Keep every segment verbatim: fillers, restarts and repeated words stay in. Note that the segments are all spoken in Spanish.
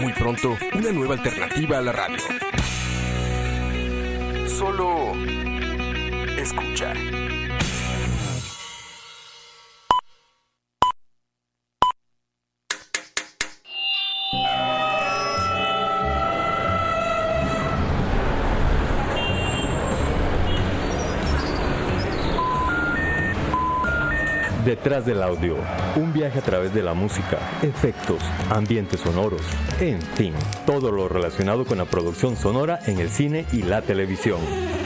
Muy pronto, una nueva alternativa a la radio. Solo escucha. Detrás del audio, un viaje a través de la música, efectos, ambientes sonoros, en fin, todo lo relacionado con la producción sonora en el cine y la televisión.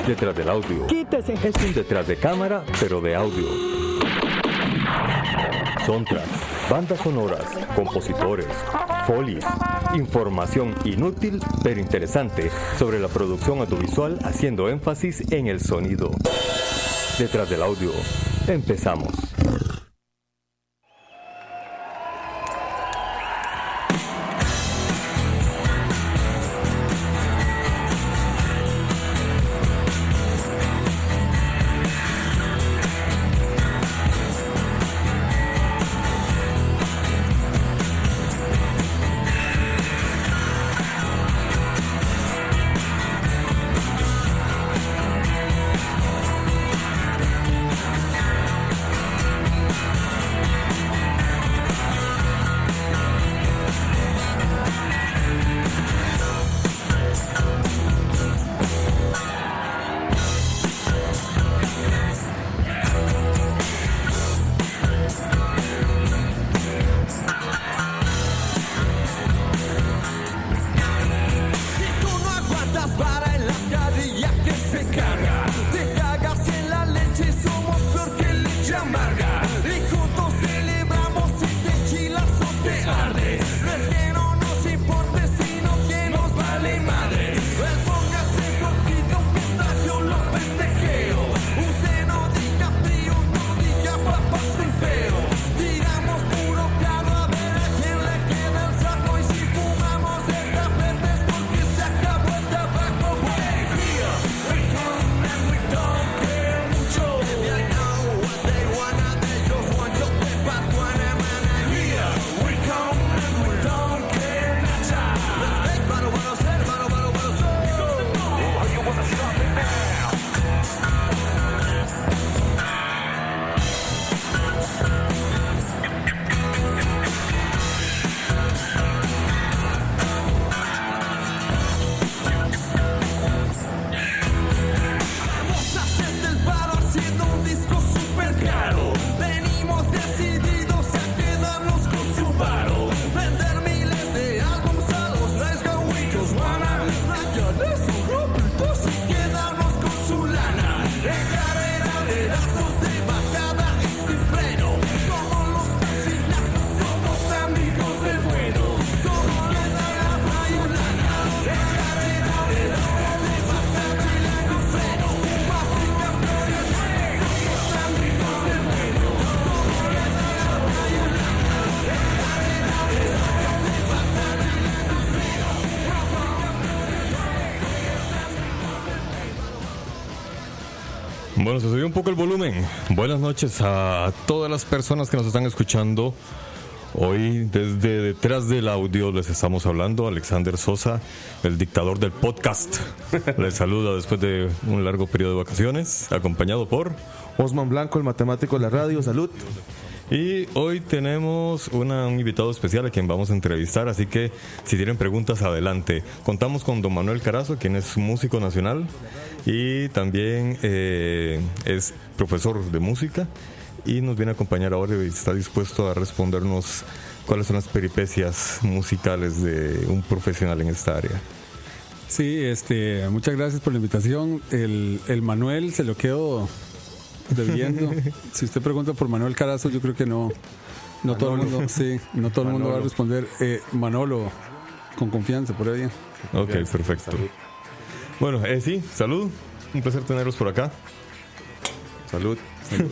Detrás del audio, quítese, es un detrás de cámara, pero de audio. Soundtracks, bandas sonoras, compositores, folies, información inútil pero interesante sobre la producción audiovisual haciendo énfasis en el sonido. Detrás del audio, empezamos. Bueno, se subió un poco el volumen. Buenas noches a todas las personas que nos están escuchando. Hoy desde Detrás del Audio les estamos hablando. Alexander Sosa, el dictador del podcast, les saluda después de un largo periodo de vacaciones, acompañado por Osman Blanco, el matemático de la radio. Salud. Y hoy tenemos una, un invitado especial a quien vamos a entrevistar, así que si tienen preguntas, adelante. Contamos con don Manuel Carazo, quien es músico nacional y también eh, es profesor de música, y nos viene a acompañar ahora y está dispuesto a respondernos cuáles son las peripecias musicales de un profesional en esta área. Sí, este, muchas gracias por la invitación. El, el Manuel se lo quedó debiendo. Si usted pregunta por Manuel Carazo, yo creo que no, no todo el mundo, sí, no todo el mundo va a responder. Eh, Manolo Con confianza, por ahí. Ok, perfecto. Salud. Bueno, eh, sí, salud. Un placer tenerlos por acá. Salud. Salud.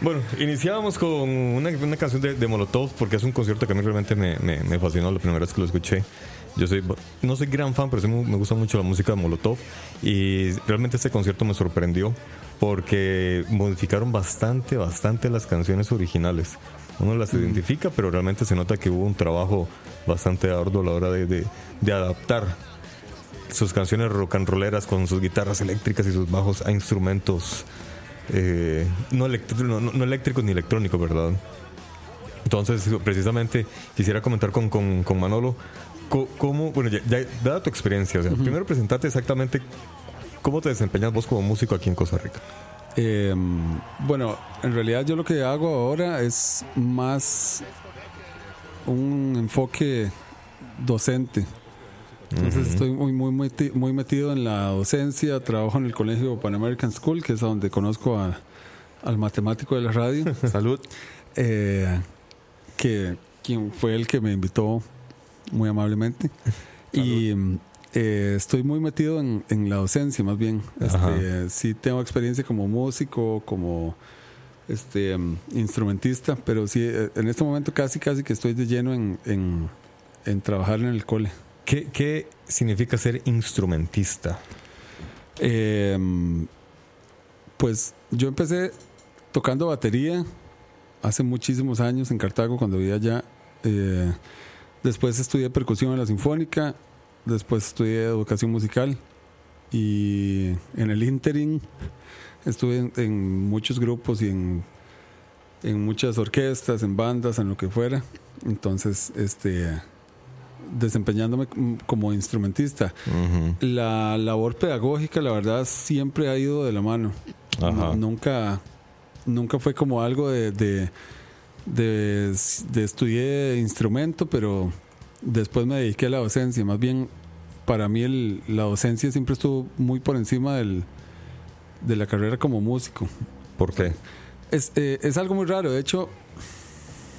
Bueno, iniciábamos con una, una canción de, de Molotov, porque es un concierto que a mí realmente me, me, me fascinó la primera vez que lo escuché. Yo soy, no soy gran fan, pero sí me gusta mucho la música de Molotov, y realmente este concierto me sorprendió porque modificaron bastante, bastante las canciones originales. Uno las identifica, pero realmente se nota que hubo un trabajo bastante arduo a la hora de, de, de adaptar sus canciones rock and rolleras con sus guitarras eléctricas y sus bajos a instrumentos Eh, no, electro, no, no eléctrico ni electrónico, ¿verdad? Entonces, precisamente quisiera comentar con, con, con Manolo co, cómo, bueno, ya, ya dada tu experiencia, o sea, uh-huh. primero presentarte exactamente cómo te desempeñas vos como músico aquí en Costa Rica. Eh, bueno, en realidad yo lo que hago ahora es más un enfoque docente. Entonces estoy muy muy muy muy metido en la docencia, trabajo en el colegio Pan American School, que es donde conozco a, al matemático de la radio, salud, eh, que quien fue el que me invitó muy amablemente, salud. Y eh, estoy muy metido en, en la docencia, más bien, este, sí tengo experiencia como músico, como este um, instrumentista, pero sí en este momento casi casi que estoy de lleno en, en, en trabajar en el cole. ¿Qué, qué significa ser instrumentista? Eh, pues yo empecé tocando batería hace muchísimos años en Cartago, cuando vivía allá. Eh, después estudié percusión en la Sinfónica, después estudié educación musical, y en el ínterin estuve en, en muchos grupos y en, en muchas orquestas, en bandas, en lo que fuera. Entonces, este... desempeñándome como instrumentista. Uh-huh. La labor pedagógica, la verdad, siempre ha ido de la mano. No, nunca, nunca fue como algo de, de, de, de estudié instrumento, pero después me dediqué a la docencia. Más bien, para mí el, la docencia siempre estuvo muy por encima del, de la carrera como músico. ¿Por qué? Es, eh, es algo muy raro, de hecho...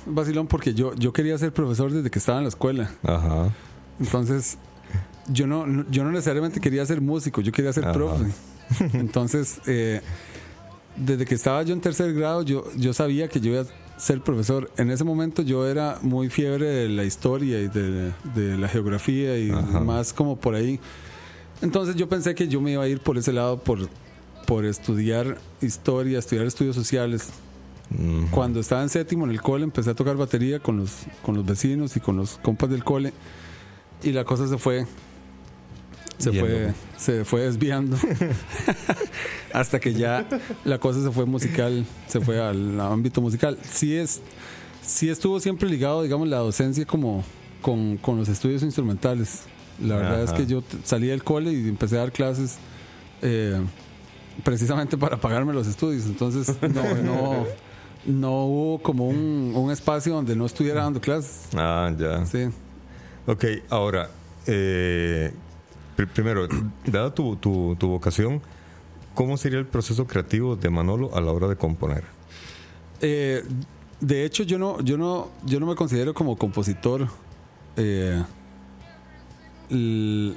vacilón, porque yo, yo quería ser profesor desde que estaba en la escuela. Ajá. Entonces yo no, no, yo no necesariamente quería ser músico, yo quería ser Ajá. profe. Entonces eh, desde que estaba yo en tercer grado yo, yo sabía que yo iba a ser profesor. En ese momento yo era muy fiebre de la historia y de, de la geografía y Ajá. más como por ahí. Entonces yo pensé que yo me iba a ir por ese lado, por, por estudiar historia, estudiar estudios sociales. Cuando estaba en séptimo en el cole empecé a tocar batería con los, con los vecinos y con los compas del cole, y la cosa se fue se Viéndome. fue se fue desviando hasta que ya la cosa se fue musical, se fue al ámbito musical. Sí, es, sí estuvo siempre ligado, digamos, la docencia como con, con los estudios instrumentales. La verdad Ajá. es que yo salí del cole y empecé a dar clases eh, precisamente para pagarme los estudios. Entonces no no no hubo como un, un espacio donde no estuviera dando clases. Ah, ya. Sí. Ok, ahora, eh, primero, dada tu, tu, tu vocación, ¿cómo sería el proceso creativo de Manolo a la hora de componer? Eh, de hecho, yo no, yo no, yo no me considero como compositor. Eh, el,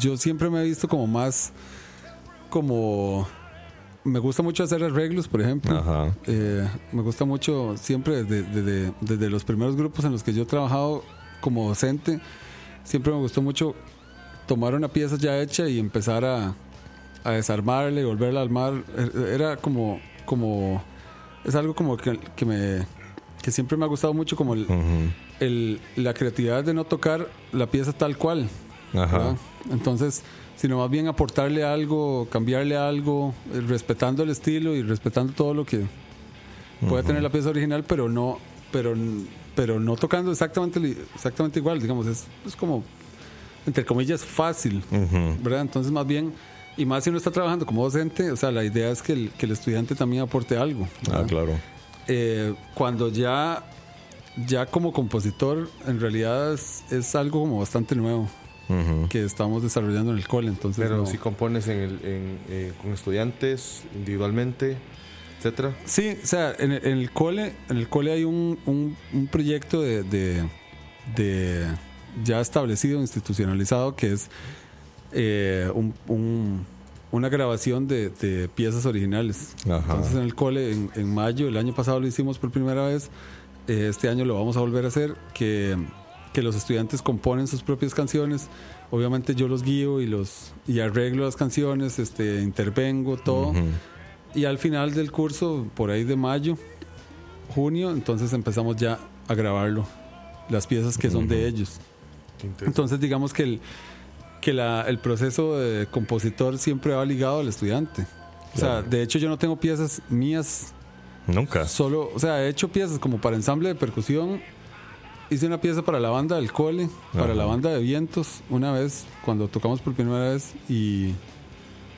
yo siempre me he visto como más... como... me gusta mucho hacer arreglos, por ejemplo. Ajá. Eh, me gusta mucho siempre desde, desde, desde los primeros grupos en los que yo he trabajado como docente, siempre me gustó mucho tomar una pieza ya hecha y empezar a, a desarmarla y volverla a armar. Era como... como es algo como que, que me... que siempre me ha gustado mucho, como el, uh-huh. el, la creatividad de no tocar la pieza tal cual. Ajá. Entonces... sino más bien aportarle algo, cambiarle algo, respetando el estilo y respetando todo lo que pueda uh-huh. tener la pieza original, pero no, pero, pero no tocando exactamente, exactamente igual, digamos, es, es como, entre comillas, fácil, uh-huh. ¿verdad? Entonces, más bien, y más si uno está trabajando como docente, o sea, la idea es que el, que el estudiante también aporte algo, ¿verdad? Ah, claro. Eh, cuando ya, ya como compositor, en realidad es, es algo como bastante nuevo. Uh-huh. que estamos desarrollando en el cole, entonces pero no. Si compones en el, en, eh, con estudiantes individualmente, etcétera. Sí, o sea, en, en el cole en el cole hay un, un, un proyecto de, de, de ya establecido, institucionalizado, que es eh, un, un, una grabación de, de piezas originales. Ajá. Entonces en el cole, en, en mayo, el año pasado lo hicimos por primera vez, eh, este año lo vamos a volver a hacer, que, que los estudiantes componen sus propias canciones. Obviamente yo los guío y, los, y arreglo las canciones, este, intervengo, todo. Uh-huh. Y al final del curso, por ahí de mayo, junio, entonces empezamos ya a grabarlo, las piezas que son uh-huh. de ellos. Entonces digamos que el, que la, el proceso de compositor siempre va ligado al estudiante. O sea, claro. De hecho yo no tengo piezas mías. Nunca. Solo, o sea, he hecho piezas como para ensamble de percusión. Hice una pieza para la banda del cole, uh-huh. para la banda de vientos, una vez, cuando tocamos por primera vez, y,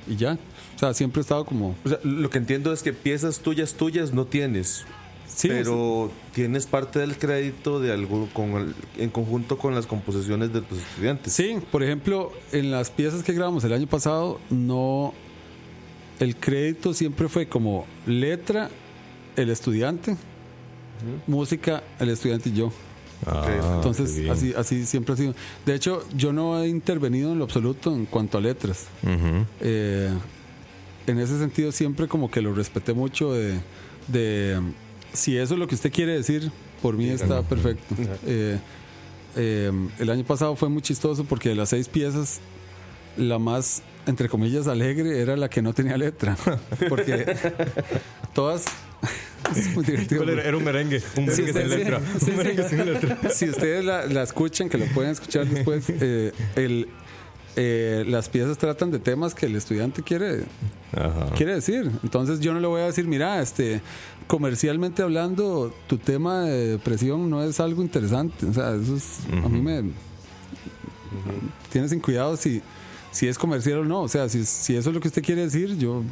y ya. O sea, siempre he estado como... O sea, lo que entiendo es que piezas tuyas, tuyas no tienes. Sí, pero sí. Tienes parte del crédito de algo con el, en conjunto con las composiciones de tus estudiantes. Sí, por ejemplo, en las piezas que grabamos el año pasado, no, el crédito siempre fue como letra, el estudiante, uh-huh. música, el estudiante y yo. Ah, entonces así, así siempre ha sido. De hecho, yo no he intervenido en lo absoluto en cuanto a letras. Uh-huh. Eh, en ese sentido siempre como que lo respeté mucho de... de si eso es lo que usted quiere decir, por mí está perfecto. Eh, eh, el año pasado fue muy chistoso porque de las seis piezas, la más, entre comillas, alegre era la que no tenía letra. Porque todas... Es muy divertido. Era un merengue, un merengue sin letra. Un merengue sin letra. Si ustedes la, la escuchan, que lo pueden escuchar después, eh, el... Eh, las piezas tratan de temas que el estudiante quiere, quiere decir. Entonces yo no le voy a decir, mira, este, comercialmente hablando, tu tema de depresión no es algo interesante. O sea, eso es, uh-huh. a mí me uh-huh. tienes sin cuidado si, si es comercial o no. O sea, si, si eso es lo que usted quiere decir, yo...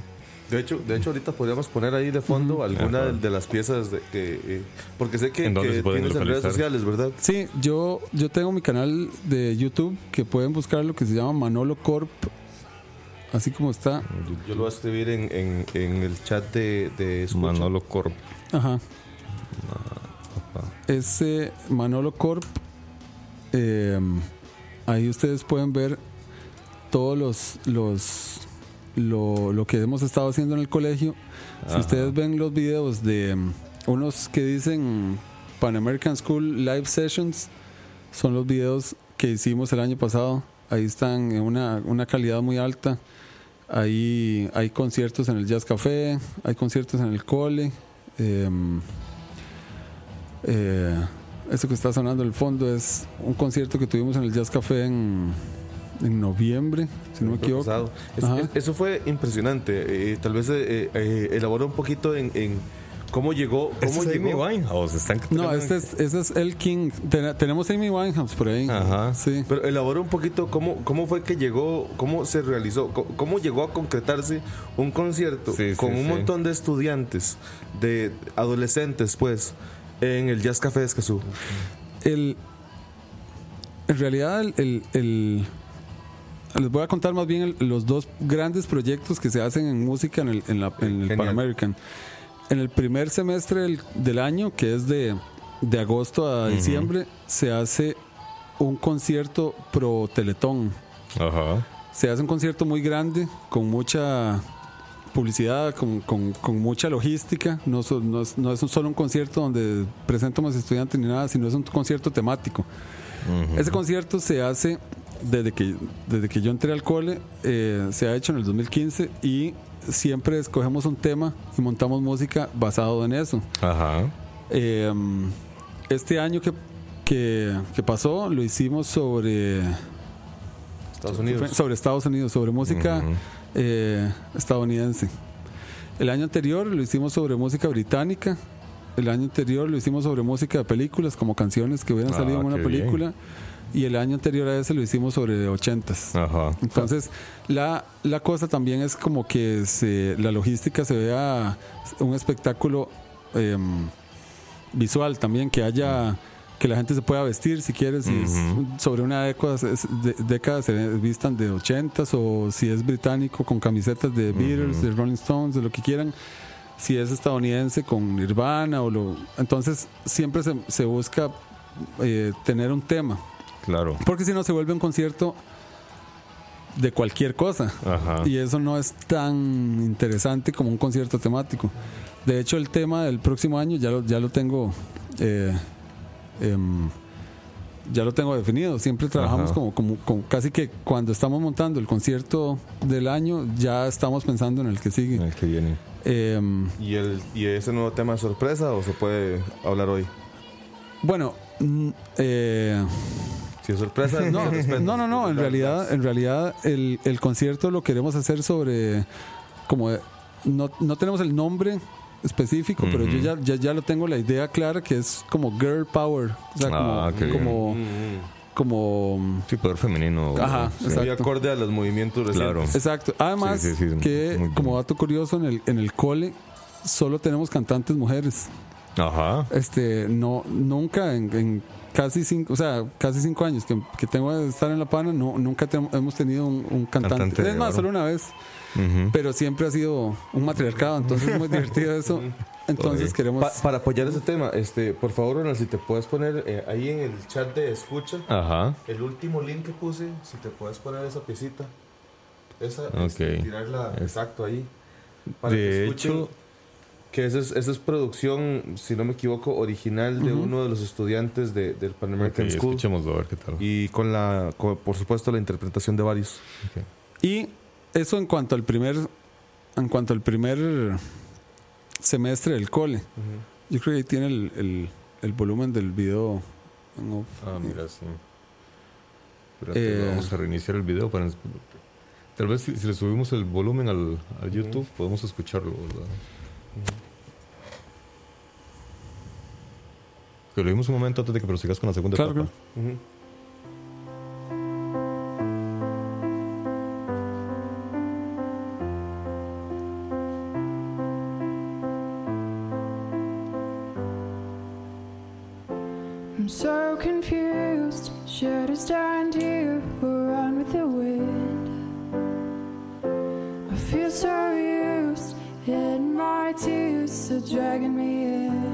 De hecho, de hecho ahorita podríamos poner ahí de fondo uh-huh. alguna de, de las piezas de, que, eh, porque sé que, ¿En que tienes localizar? En redes sociales, ¿verdad? Sí, yo, yo tengo mi canal de YouTube que pueden buscar, lo que se llama Manolo Corp, así como está. Yo, yo lo voy a escribir en, en, en el chat de, de Manolo Corp. Ajá. Es eh, Manolo Corp. Eh, ahí ustedes pueden ver todos los... los Lo, lo que hemos estado haciendo en el colegio. Ajá. Si ustedes ven los videos de um, unos que dicen Pan American School Live Sessions, son los videos que hicimos el año pasado. Ahí están en una, una calidad muy alta. Ahí hay conciertos en el Jazz Café, hay conciertos en el cole. Eh, eh, esto que está sonando en el fondo es un concierto que tuvimos en el Jazz Café en... en noviembre, si no me equivoco. Eso fue impresionante. Eh, tal vez eh, eh, elabora un poquito en, en cómo llegó. Cómo ¿Este llegó? Es Amy Winehouse. ¿Están no, este es, este es el King. Ten, tenemos Amy Winehouse por ahí. Ajá. Sí. Pero elabora un poquito cómo, cómo fue que llegó, cómo se realizó, cómo, cómo llegó a concretarse un concierto sí, con sí, un sí. montón de estudiantes, de adolescentes, pues, en el Jazz Café de Escazú. El, en realidad, el. el, el les voy a contar más bien el, los dos grandes proyectos que se hacen en música en el, en la, en el Pan American. En el primer semestre del, del año, que es de, de agosto a uh-huh. diciembre, se hace un concierto pro Teletón. Uh-huh. Se hace un concierto muy grande, con mucha publicidad, con, con, con mucha logística. No, so, no, es, no es solo un concierto donde presento a mis estudiantes ni nada, sino es un concierto temático. Uh-huh. Ese concierto se hace... Desde que, desde que yo entré al cole, eh, se ha hecho en el dos mil quince y siempre escogemos un tema y montamos música basado en eso. Ajá. Eh, este año que, que, que pasó lo hicimos sobre Estados Unidos, sobre, Estados Unidos, sobre música uh-huh. eh, estadounidense. El año anterior lo hicimos sobre música británica. El año anterior lo hicimos sobre música de películas, como canciones que hubieran salido ah, en una película. Bien. Y el año anterior a ese lo hicimos sobre ochentas. Ajá. Entonces, la, la cosa también es como que se, la logística se vea un espectáculo eh, visual también, que haya que la gente se pueda vestir si quieres, si uh-huh. sobre una década, de, década se vistan de ochentas, o si es británico con camisetas de Beatles, uh-huh. de Rolling Stones, de lo que quieran. Si es estadounidense con Nirvana o lo... Entonces, siempre se, se busca eh, tener un tema. Claro. Porque si no se vuelve un concierto de cualquier cosa. Ajá. Y eso no es tan interesante como un concierto temático. De hecho, el tema del próximo año ya lo, ya lo tengo eh, eh, ya lo tengo definido. Siempre trabajamos como, como, como casi que cuando estamos montando el concierto del año ya estamos pensando en el que sigue, en el que viene. eh, ¿Y, el, ¿Y ese nuevo tema es sorpresa o se puede hablar hoy? Bueno, eh, si es sorpresa, no, no, no, no, en realidad, en realidad el, el concierto lo queremos hacer sobre como no, no tenemos el nombre específico, uh-huh. pero yo ya, ya, ya lo tengo la idea clara, que es como girl power, o sea, ah, como, como, como sí, poder femenino. Ajá, sí. Exacto. Y acorde a los movimientos recientes. Claro. Exacto. Además, sí, sí, sí, que muy, como dato curioso, en el en el cole solo tenemos cantantes mujeres. Ajá. Este, no, nunca en, en casi cinco, o sea, casi cinco años que, que tengo de estar en La Pana, no, nunca te, hemos tenido un, un cantante, cantante es más, solo una vez. Uh-huh. Pero siempre ha sido un matriarcado, entonces es muy divertido eso. Entonces okay. queremos pa- para apoyar ese tema, este, por favor, Ronald, si te puedes poner eh, ahí en el chat de escucha, ajá, el último link que puse, si te puedes poner esa piecita, esa, okay. este, tirarla es... exacto ahí para de que escuchen, hecho, que esa es, esa es producción, si no me equivoco, original de uh-huh. uno de los estudiantes de, del Pan American okay, School. Escuchémoslo, a ver qué tal. Y con la, con, por supuesto, la interpretación de varios. Okay. Y eso en cuanto al primer, en cuanto al primer semestre del cole. Uh-huh. Yo creo que ahí tiene el, el, el volumen del video. No, ah, mira, sí. Espérate, eh, vamos a reiniciar el video para... Tal vez si, si le subimos el volumen al, al YouTube, uh-huh. podemos escucharlo, ¿verdad? Que lo vimos un momento antes de que prosigas con la segunda claro, etapa. Claro. Uh-huh. I'm so confused. Should have stand here or run with the wind. I feel so used. And my tears are dragging me in.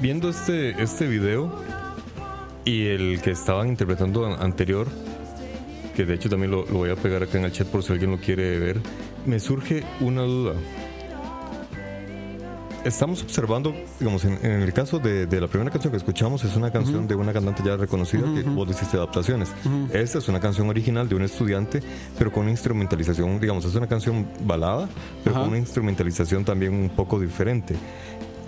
Viendo este, este video y el que estaban interpretando anterior, que de hecho también lo, lo voy a pegar acá en el chat por si alguien lo quiere ver, me surge una duda. Estamos observando, digamos, en, en el caso de, de la primera canción que escuchamos, es una canción uh-huh. de una cantante ya reconocida, uh-huh. que vos hiciste adaptaciones. Uh-huh. Esta es una canción original de un estudiante, pero con una instrumentalización, digamos, es una canción balada, pero uh-huh. con una instrumentalización también un poco diferente.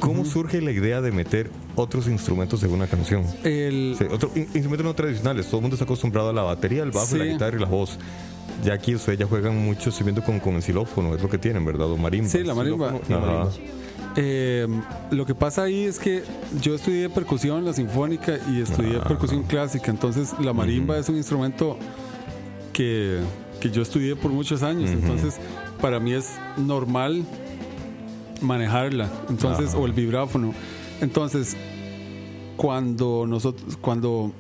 ¿Cómo surge la idea de meter otros instrumentos en una canción? El... Sí, otro, in, instrumentos no tradicionales. Todo el mundo está acostumbrado a la batería, el bajo, sí. la guitarra y la voz. Ya aquí ustedes ya juegan mucho cimiento con, con el xilófono, es lo que tienen, ¿verdad? O marimba. Sí, la marimba. La marimba. Eh, lo que pasa ahí es que yo estudié percusión en la Sinfónica y estudié ah. percusión clásica. Entonces la marimba uh-huh. es un instrumento que, que yo estudié por muchos años. Uh-huh. Entonces para mí es normal manejarla, entonces, ajá. o el vibráfono. Entonces, cuando nosotros cuando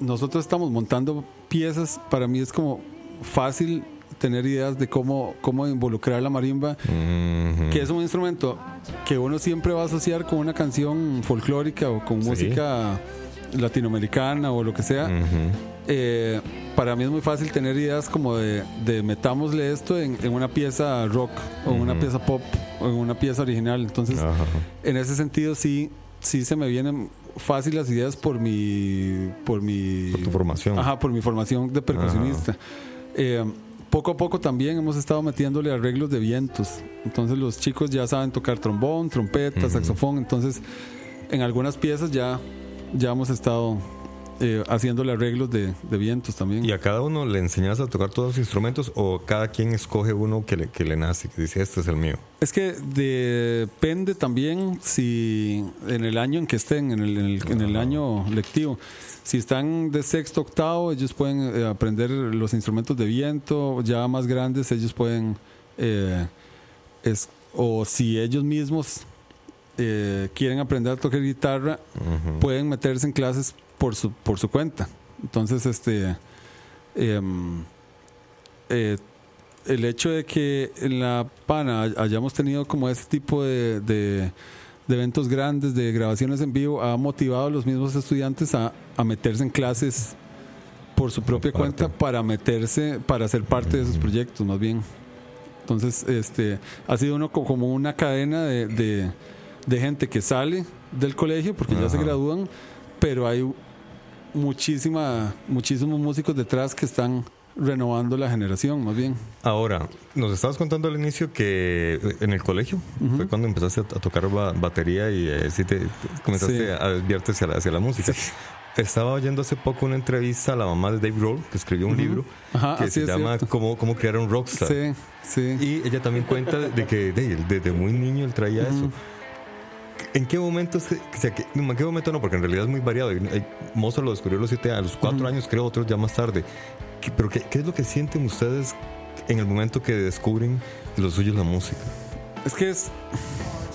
nosotros estamos montando piezas, para mí es como fácil tener ideas de cómo, cómo involucrar la marimba, mm-hmm. que es un instrumento que uno siempre va a asociar con una canción folclórica o con música ¿sí? latinoamericana o lo que sea. Mm-hmm. Eh, para mí es muy fácil tener ideas como de, de metámosle esto en, en una pieza rock o en uh-huh. una pieza pop o en una pieza original. Entonces, uh-huh. en ese sentido sí, sí se me vienen fácil las ideas por mi, por mi, por tu formación. Ajá, por mi formación de percusionista. Uh-huh. Eh, poco a poco también hemos estado metiéndole arreglos de vientos. Entonces los chicos ya saben tocar trombón, trompeta, uh-huh. saxofón. Entonces en algunas piezas ya, ya hemos estado eh, haciéndole arreglos de, de vientos también. ¿Y a cada uno le enseñas a tocar todos los instrumentos o cada quien escoge uno que le, que le nace, que dice este es el mío? Es que depende también si en el año en que estén, en el, en el, en el año lectivo. Si están de sexto, octavo, ellos pueden eh, aprender los instrumentos de viento. Ya más grandes, ellos pueden eh, es, o si ellos mismos eh, quieren aprender a tocar guitarra, uh-huh. pueden meterse en clases por su, por su cuenta. Entonces, este eh, eh, el hecho de que en la Pana hayamos tenido como ese tipo de, de de eventos grandes, de grabaciones en vivo, ha motivado a los mismos estudiantes a, a meterse en clases por su propia cuenta para meterse, para ser parte de esos proyectos, más bien. Entonces, este, ha sido uno como una cadena de, de, de gente que sale del colegio porque Ajá. ya se gradúan, pero hay muchísima, muchísimos músicos detrás que están renovando la generación, más bien. Ahora, nos estabas contando al inicio que en el colegio uh-huh. fue cuando empezaste a tocar ba- batería y eh, sí te, te comenzaste sí. a desviarte hacia la, hacia la música. Sí. Estaba oyendo hace poco una entrevista a la mamá de Dave Grohl, que escribió un uh-huh. libro Ajá, que se llama cómo, cómo crear un rockstar. Sí, sí. Y ella también cuenta de que de, desde muy niño él traía uh-huh. eso. ¿En qué momento? O sea, ¿en qué momento no? Porque en realidad es muy variado. Mozart lo descubrió a los siete, a los cuatro uh-huh. años, creo, otros ya más tarde. ¿Qué, pero qué, ¿Qué es lo que sienten ustedes en el momento que descubren lo suyo es la música? Es que es,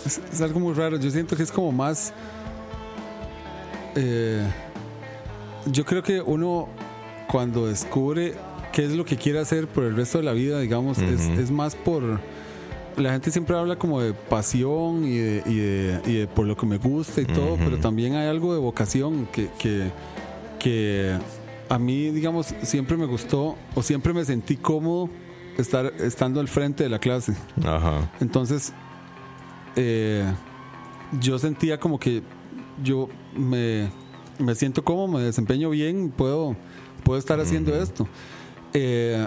es, es algo muy raro. Yo siento que es como más... Eh, yo creo que uno cuando descubre qué es lo que quiere hacer por el resto de la vida, digamos, uh-huh. es, es más por... La gente siempre habla como de pasión y de, y de, y de por lo que me gusta y uh-huh. todo, pero también hay algo de vocación que... que, que a mí, digamos, siempre me gustó o siempre me sentí cómodo estar estando al frente de la clase. Ajá. Entonces, eh, yo sentía como que yo me, me siento cómodo, me desempeño bien, puedo, puedo estar haciendo uh-huh. esto. Eh,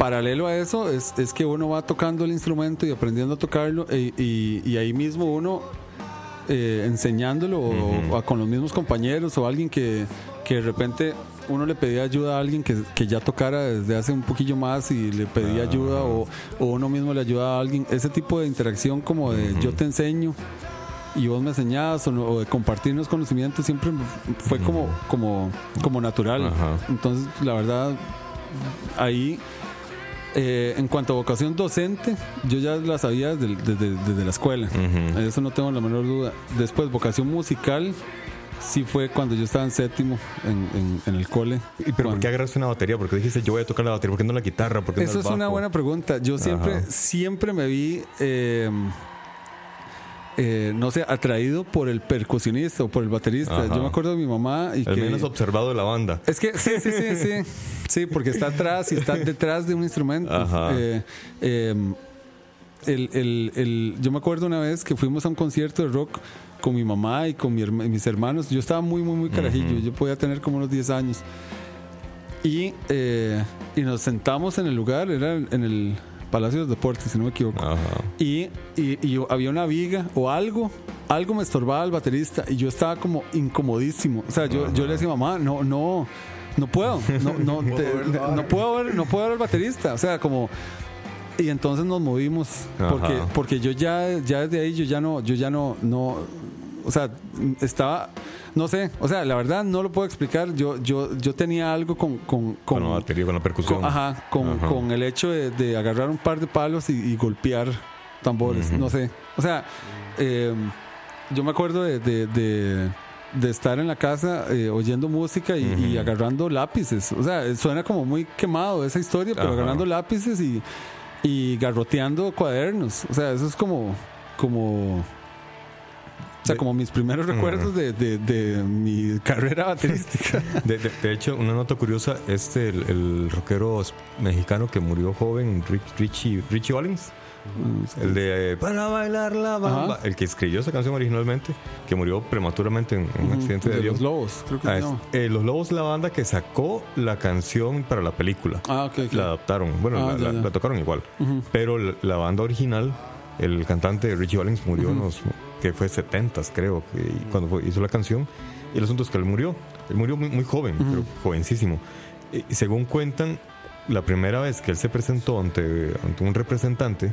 paralelo a eso es, es que uno va tocando el instrumento y aprendiendo a tocarlo e, y, y ahí mismo uno eh, enseñándolo uh-huh. o, o con los mismos compañeros o alguien que, que de repente... Uno le pedía ayuda a alguien que, que ya tocara desde hace un poquillo más y le pedía ah. ayuda o, o uno mismo le ayudaba a alguien. Ese tipo de interacción como de uh-huh. yo te enseño y vos me enseñás o, no, o de compartirnos conocimientos siempre fue uh-huh. como, como, como natural. Uh-huh. Entonces, la verdad, ahí, eh, en cuanto a vocación docente, yo ya la sabía desde, desde, desde la escuela. Uh-huh. Eso no tengo la menor duda. Después, vocación musical... Sí fue cuando yo estaba en séptimo en, en, en el cole. ¿Y pero cuando... por qué agarraste una batería? Porque dijiste yo voy a tocar la batería, ¿por qué no la guitarra? ¿Por qué no el bajo? Eso es una buena pregunta. Yo siempre, Ajá. siempre me vi eh, eh, no sé, atraído por el percusionista o por el baterista. Ajá. Yo me acuerdo de mi mamá y el que... menos observado de la banda. Es que sí, sí, sí, sí. Sí, porque está atrás y está detrás de un instrumento. Ajá. Eh, eh, el, el, el... Yo me acuerdo una vez que fuimos a un concierto de rock con mi mamá y con mi herma, mis hermanos. Yo estaba muy, muy, muy carajillo. Uh-huh. Yo podía tener como unos diez años. Y, eh, y nos sentamos en el lugar, era en el Palacio de Deportes, si no me equivoco. Uh-huh. Y, y, y había una viga o algo, algo me estorbaba al baterista y yo estaba como incomodísimo. O sea, yo, uh-huh. yo le decía, mamá, no, no, no puedo. No, no, no, te, no, puedo ver, no puedo ver al baterista. O sea, como... Y entonces nos movimos porque, porque yo ya, ya desde ahí yo ya no, yo ya no, no, o sea, estaba, no sé, o sea, la verdad no lo puedo explicar. Yo, yo, yo tenía algo con, con, con, con la batería, con la percusión. Con, ajá, con, ajá, con el hecho de, de agarrar un par de palos y, y golpear tambores, uh-huh. no sé. O sea, eh, yo me acuerdo de, de, de, de estar en la casa eh, oyendo música y, uh-huh. y agarrando lápices. O sea, suena como muy quemado esa historia, pero ajá. agarrando lápices y y garroteando cuadernos. O sea, eso es como como O sea, como mis primeros recuerdos de, de, de mi carrera baterística. De, de, de hecho, una nota curiosa, este, el, el rockero mexicano que murió joven, Ritchie, Ritchie Valens, el de Para bailar la bamba, ajá, el que escribió esa canción originalmente, que murió prematuramente en, en un accidente de, de avión. Los Lobos, creo que ah, no. es, eh, Los Lobos, la banda que sacó la canción para la película. Ah, ok, ok. La adaptaron, bueno, ah, la, ya, ya. La, la tocaron igual, uh-huh. Pero la, la banda original, el cantante Ritchie Valens murió, uh-huh, en los... que fue setentas, creo, que cuando fue, hizo la canción. Y el asunto es que él murió. Él murió muy, muy joven, uh-huh, pero jovencísimo. Y según cuentan, la primera vez que él se presentó ante, ante un representante,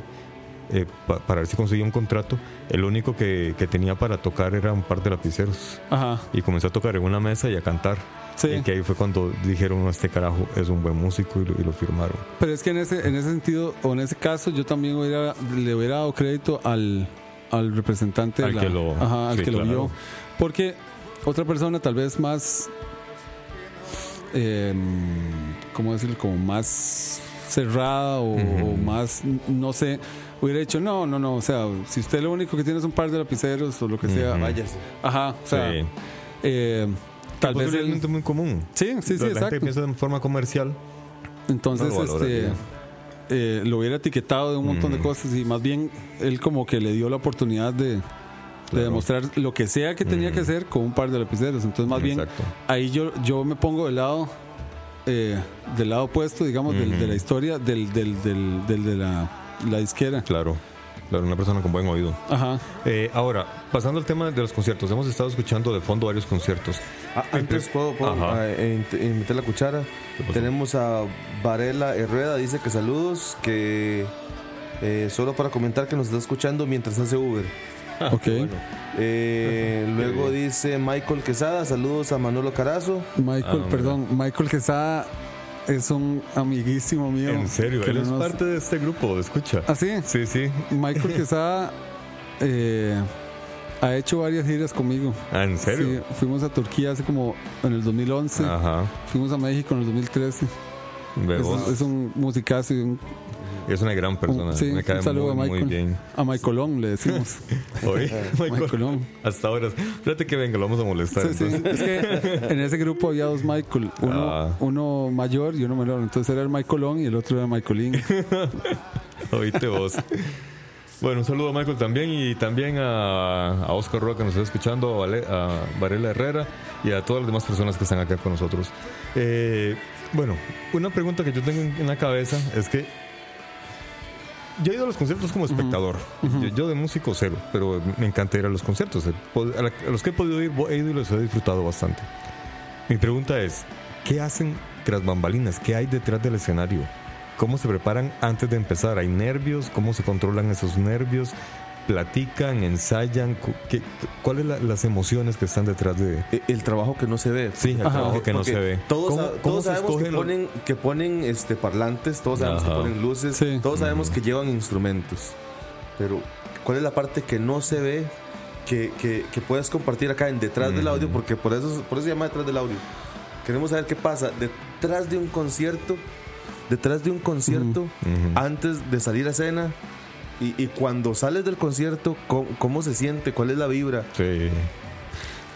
eh, pa, para ver si conseguía un contrato, el único que, que tenía para tocar era un par de lapiceros. Ajá. Y comenzó a tocar en una mesa y a cantar. Sí. Y que ahí fue cuando dijeron, este carajo es un buen músico, y lo, y lo firmaron. Pero es que en ese, en ese sentido, o en ese caso, yo también hubiera, le hubiera dado crédito al... al representante, al, la, que, lo, ajá, al sí, que lo vio, porque otra persona tal vez más eh, ¿cómo decirlo? Como más cerrada o, uh-huh, o más, no sé, hubiera dicho no, no, no, o sea, si usted lo único que tiene es un par de lapiceros o lo que sea, uh-huh, vayas, ajá, o sea, sí, eh, tal vez es un elemento muy común, sí, sí, sí, la exacto, gente piensa de forma comercial, entonces no este Eh, lo hubiera etiquetado de un montón mm. de cosas, y más bien él como que le dio la oportunidad de, de claro. demostrar lo que sea que tenía mm. que hacer con un par de lapiceros. Entonces más Exacto. bien ahí yo, yo me pongo del lado eh, del lado opuesto, digamos, mm. del, de la historia del, del, del, del de la, la disquera. Claro, claro, una persona con buen oído. Ajá. Eh, ahora, pasando al tema de los conciertos, hemos estado escuchando de fondo varios conciertos. Ah, antes puedo, puedo eh, eh, meter la cuchara. Tenemos a Varela Herrera, dice que saludos, que eh, solo para comentar que nos está escuchando mientras hace Uber. Ah, ok. Bueno. Eh, uh-huh. Luego uh-huh. dice Michael Quesada, saludos a Manuel Carazo. Michael, ah, perdón, man. Michael Quesada es un amiguísimo mío. En serio, él es nos... parte de este grupo, escucha. ¿Ah, sí? Sí, sí. Michael Quesada... eh, ha hecho varias giras conmigo. Ah, ¿en serio? Sí, fuimos a Turquía hace como en el dos mil once. Ajá. Fuimos a México en el dos mil trece. Es un, es un musicazo. Y un, es una gran persona. Un, sí, Me cae un saludo muy, a Michael. Muy bien. A Michaelón le decimos. Oye, Michaelón. Hasta ahora. Fíjate que venga, lo vamos a molestar. Sí, sí. Es que en ese grupo había dos Michael. Uno, ah. uno mayor y uno menor. Entonces era el Michaelón y el otro era Michaelín. Oíste vos. Bueno, un saludo a Michael también, y también a, a Oscar Roa, que nos está escuchando, a, vale, a Varela Herrera y a todas las demás personas que están acá con nosotros. Eh, bueno, una pregunta que yo tengo en la cabeza es que yo he ido a los conciertos como espectador. Uh-huh. yo, yo de músico cero, pero me encanta ir a los conciertos. A los que he podido ir, he ido y los he disfrutado bastante. Mi pregunta es, ¿qué hacen tras bambalinas? ¿Qué hay detrás del escenario? ¿Cómo se preparan antes de empezar? ¿Hay nervios? ¿Cómo se controlan esos nervios? ¿Platican? ¿Ensayan? ¿Cuáles la, las emociones que están detrás de...? El, el trabajo que no se ve. Sí, el Ajá. trabajo que no Porque se ve. Todos, ¿Cómo, todos ¿cómo sabemos que ponen, que ponen este, parlantes, todos sabemos Ajá. que ponen luces, sí. todos sabemos mm. que llevan instrumentos. Pero, ¿cuál es la parte que no se ve? Que, que, que puedes compartir acá en Detrás mm. del Audio, porque por eso, por eso se llama Detrás del Audio. Queremos saber qué pasa detrás de un concierto... Detrás de un concierto, uh-huh. antes de salir a escena, y, y cuando sales del concierto, ¿cómo, cómo se siente? ¿Cuál es la vibra? Sí.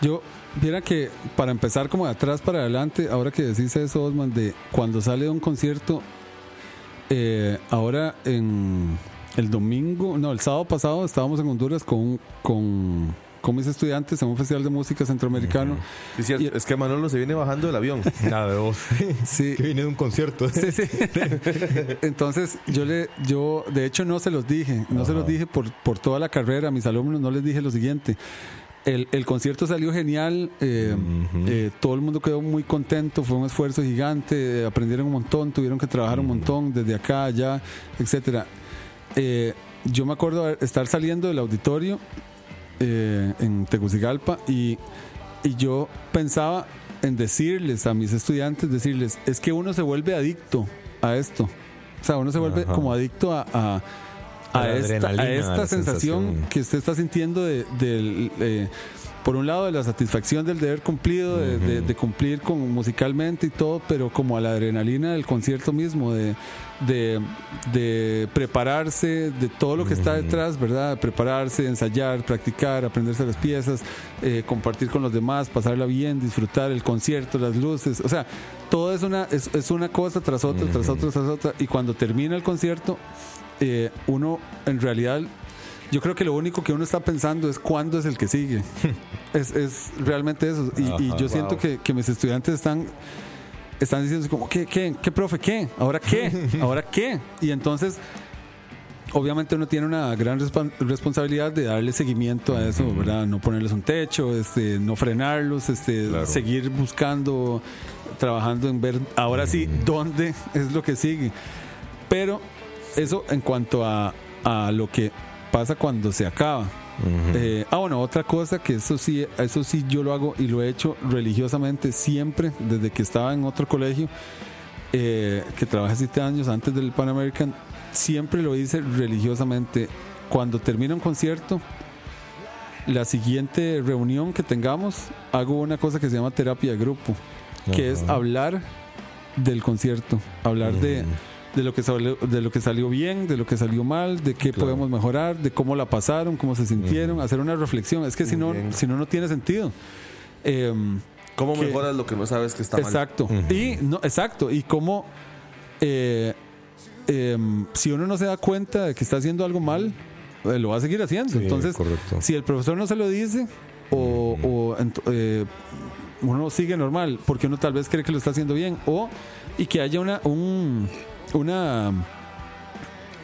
Yo, viera que para empezar como de atrás para adelante, ahora que decís eso, Osman, de cuando sale de un concierto, eh, ahora en el domingo, no, el sábado pasado estábamos en Honduras con... con con mis estudiantes en un festival de música centroamericano. Sí, es, y, es que Manolo se viene bajando del avión. Nada de vos. Sí. Que viene de un concierto. Sí, sí. Entonces, yo, le, yo de hecho no se los dije. No Ajá. se los dije por, por toda la carrera. A mis alumnos no les dije lo siguiente. El, el concierto salió genial. Eh, uh-huh. eh, todo el mundo quedó muy contento. Fue un esfuerzo gigante. Eh, aprendieron un montón. Tuvieron que trabajar uh-huh. un montón desde acá, allá, etcétera. Eh, yo me acuerdo estar saliendo del auditorio Eh, en Tegucigalpa, y, y yo pensaba en decirles a mis estudiantes, decirles, es que uno se vuelve adicto a esto, o sea, uno se vuelve Ajá. como adicto a, a, a, a esta, a esta a sensación, sensación que usted está sintiendo de, de, de, por un lado de la satisfacción del deber cumplido, de, uh-huh. de, de cumplir con, musicalmente y todo, pero como a la adrenalina del concierto mismo, de, de, de prepararse, de todo lo que uh-huh. está detrás, ¿verdad? Prepararse, ensayar, practicar, aprenderse las piezas, eh, compartir con los demás, pasarla bien, disfrutar el concierto, las luces, o sea, todo es una, es, es una cosa tras otra, uh-huh. tras otra, tras otra, y cuando termina el concierto, eh, uno en realidad... Yo creo que lo único que uno está pensando es cuándo es el que sigue. es, es realmente eso. Y, Ajá, y yo wow. siento que, que mis estudiantes están, están diciendo como, ¿qué, qué, qué, profe, qué? ¿Ahora qué? ¿Ahora qué? Y entonces, obviamente uno tiene una gran resp- responsabilidad de darle seguimiento a eso, mm-hmm. ¿verdad? No ponerles un techo, este, no frenarlos, este, claro. seguir buscando, trabajando en ver, ahora mm-hmm. sí, dónde es lo que sigue. Pero eso en cuanto a, a lo que... pasa cuando se acaba. Uh-huh. Eh, ah, bueno, otra cosa que eso sí, eso sí yo lo hago y lo he hecho religiosamente siempre desde que estaba en otro colegio, eh, que trabajé siete años antes del Pan American, siempre lo hice religiosamente. Cuando termina un concierto, la siguiente reunión que tengamos, hago una cosa que se llama terapia de grupo, que uh-huh. es hablar del concierto, hablar uh-huh. de... de lo que salió, de lo que salió bien, de lo que salió mal, de qué claro. podemos mejorar, de cómo la pasaron, cómo se sintieron, uh-huh. hacer una reflexión. Es que si no, si no, no tiene sentido. Eh, ¿Cómo que, mejoras lo que no sabes que está exacto. mal? Exacto. Uh-huh. Y no, exacto. Y cómo eh, eh, si uno no se da cuenta de que está haciendo algo mal, eh, lo va a seguir haciendo. Sí, entonces, correcto. Si el profesor no se lo dice, o, uh-huh. o ent- eh, uno sigue normal, porque uno tal vez cree que lo está haciendo bien, o y que haya una un una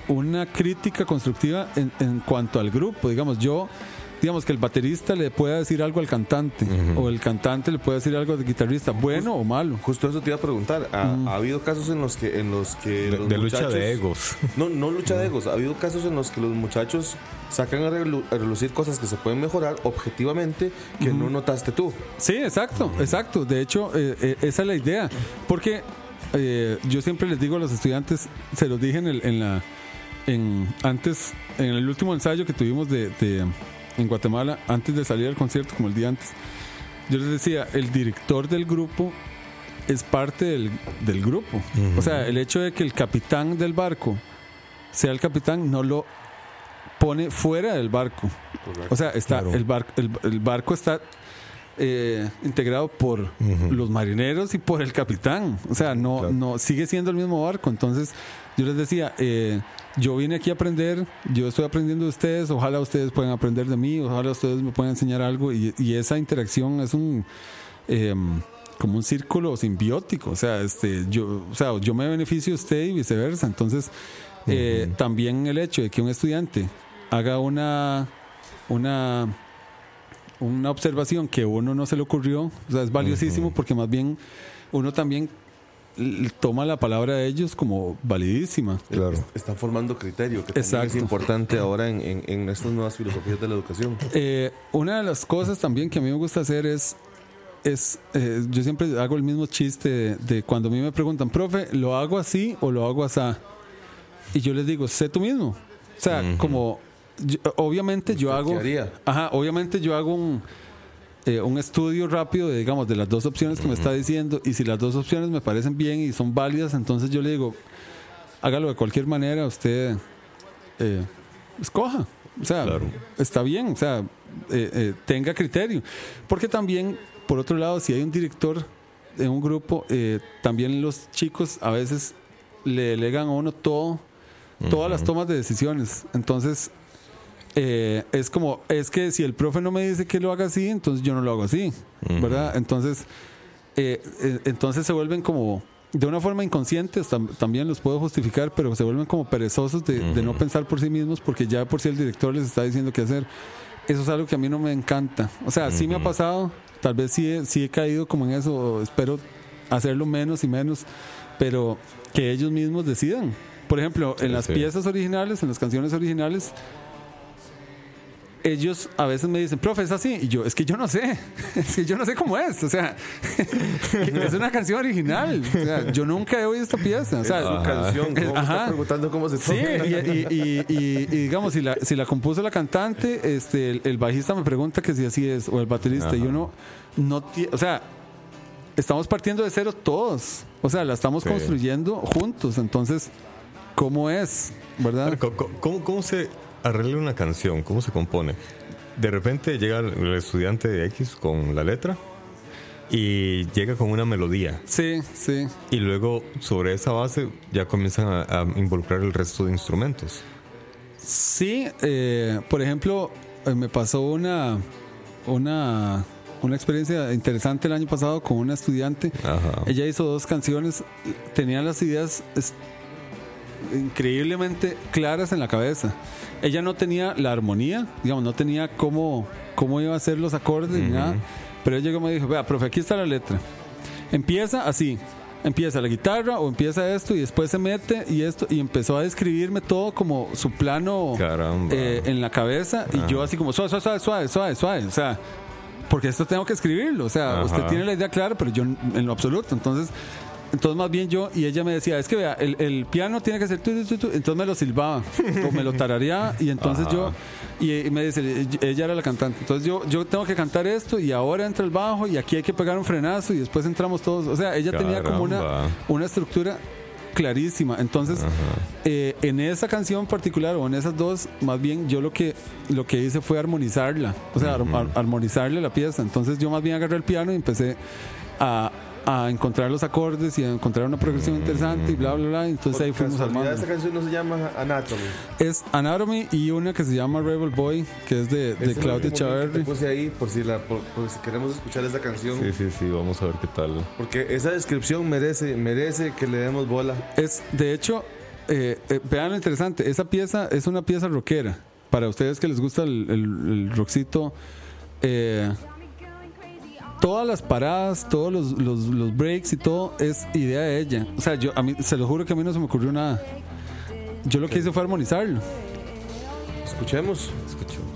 una crítica constructiva en, en cuanto al grupo, digamos yo digamos que el baterista le pueda decir algo al cantante uh-huh. o el cantante le puede decir algo al guitarrista, bueno justo, o malo. Justo eso te iba a preguntar. ¿Ha, uh-huh. ha habido casos en los que en los que de, los de lucha de egos? No, no lucha uh-huh. de egos. Ha habido casos en los que los muchachos sacan a relucir cosas que se pueden mejorar objetivamente que uh-huh. no notaste tú. Sí, exacto, uh-huh. exacto. De hecho, eh, eh, esa es la idea, porque Eh, yo siempre les digo a los estudiantes, se los dije en el, en la, en, antes, en el último ensayo que tuvimos de, de, en Guatemala, antes de salir al concierto, como el día antes, yo les decía, el director del grupo es parte del, del grupo. Uh-huh. O sea, el hecho de que el capitán del barco sea el capitán no lo pone fuera del barco. Correcto. O sea, está claro. el, bar, el, el barco está... Eh, integrado por uh-huh. los marineros y por el capitán, o sea, no, claro. no sigue siendo el mismo barco. Entonces yo les decía, eh, yo vine aquí a aprender, yo estoy aprendiendo de ustedes, ojalá ustedes puedan aprender de mí, ojalá ustedes me puedan enseñar algo, y, y esa interacción es un eh, como un círculo simbiótico, o sea, este, yo, o sea, yo me beneficio de usted y viceversa. Entonces eh, uh-huh. también el hecho de que un estudiante haga una una una observación que uno no se le ocurrió, o sea, es valiosísimo uh-huh. porque más bien uno también toma la palabra de ellos como validísima. Claro. Están formando criterio, que también es importante ahora en, en, en estas nuevas filosofías de la educación. Eh, una de las cosas también que a mí me gusta hacer es, es eh, yo siempre hago el mismo chiste de, de cuando a mí me preguntan, profe, ¿lo hago así o lo hago asá? Y yo les digo, sé tú mismo. O sea, uh-huh. como... Yo, obviamente yo hago ajá, obviamente yo hago un eh, un estudio rápido de, digamos, de las dos opciones que uh-huh. me está diciendo, y si las dos opciones me parecen bien y son válidas, entonces yo le digo, hágalo de cualquier manera, usted eh, escoja, o sea, claro. está bien, o sea, eh, eh, tenga criterio, porque también por otro lado, si hay un director en un grupo, eh, también los chicos a veces le delegan a uno todo todas uh-huh. las tomas de decisiones. Entonces Eh, es como, es que si el profe no me dice que lo haga así, entonces yo no lo hago así, uh-huh. ¿verdad? Entonces eh, eh, entonces se vuelven como, de una forma inconsciente, tam- también los puedo justificar, pero se vuelven como perezosos de, uh-huh. de no pensar por sí mismos, porque ya por sí el director les está diciendo qué hacer. Eso es algo que a mí no me encanta. O sea, uh-huh. sí me ha pasado, tal vez sí he, sí he caído como en eso, espero hacerlo menos y menos, pero que ellos mismos decidan. Por ejemplo, en sí, las sí. piezas originales, en las canciones originales, ellos a veces me dicen, profe, ¿es así? Y yo, es que yo no sé, es que yo no sé cómo es, o sea, es una canción original, o sea, yo nunca he oído esta pieza, o sea, es su canción, ¿cómo me está preguntando cómo se toca? Sí, y, y, y, y, y digamos, si la, si la compuso la cantante, este, el, el bajista me pregunta que si así es, o el baterista, y uno no tiene, o sea, estamos partiendo de cero todos, o sea, la estamos sí. construyendo juntos, entonces, ¿cómo es? ¿Verdad? ¿Cómo, cómo, cómo se arregla una canción? ¿Cómo se compone? De repente llega el estudiante de X con la letra y llega con una melodía. Sí, sí. Y luego sobre esa base ya comienzan a, a involucrar el resto de instrumentos. Sí, eh, por ejemplo, me pasó una, una, una experiencia interesante el año pasado con una estudiante. Ajá. Ella hizo dos canciones, tenía las ideas est- increíblemente claras en la cabeza. Ella no tenía la armonía, digamos, no tenía cómo, cómo iba a hacer los acordes ni uh-huh. nada, pero ella llegó y me dijo, vea, profe, aquí está la letra, empieza así, empieza la guitarra o empieza esto y después se mete y esto, y empezó a describirme todo como su plano eh, en la cabeza. Ajá. Y yo así como suave, suave, suave, suave, suave, o sea, porque esto tengo que escribirlo, o sea, ajá, usted tiene la idea clara, pero yo en lo absoluto, entonces... Entonces más bien yo, y ella me decía, es que vea, el, el piano tiene que ser tu, tu, tu, entonces me lo silbaba o me lo tarareaba, y entonces ajá, yo y, y me dice, ella era la cantante, entonces yo, yo tengo que cantar esto y ahora entra el bajo y aquí hay que pegar un frenazo y después entramos todos, o sea, ella caramba, tenía como una, una estructura clarísima, entonces eh, en esa canción particular o en esas dos, más bien yo lo que lo que hice fue armonizarla, o sea, uh-huh. ar, armonizarle la pieza, entonces yo más bien agarré el piano y empecé a a encontrar los acordes y a encontrar una progresión interesante y bla bla bla, entonces porque ahí fuimos armando. Esta canción no se llama Anatomy. Es Anatomy y una que se llama Rebel Boy, que es de, de Claudia Charly. Puse ahí por si la por, por si queremos escuchar esa canción. Sí, sí, sí, vamos a ver qué tal. Porque esa descripción merece merece que le demos bola. Es de hecho eh, eh, vean lo interesante, esa pieza es una pieza rockera. Para ustedes que les gusta el el, el rockcito, eh todas las paradas, todos los, los, los breaks y todo es idea de ella. O sea, yo a mí, se lo juro que a mí no se me ocurrió nada. Yo lo que hice fue armonizarlo. Escuchemos. Escuchemos.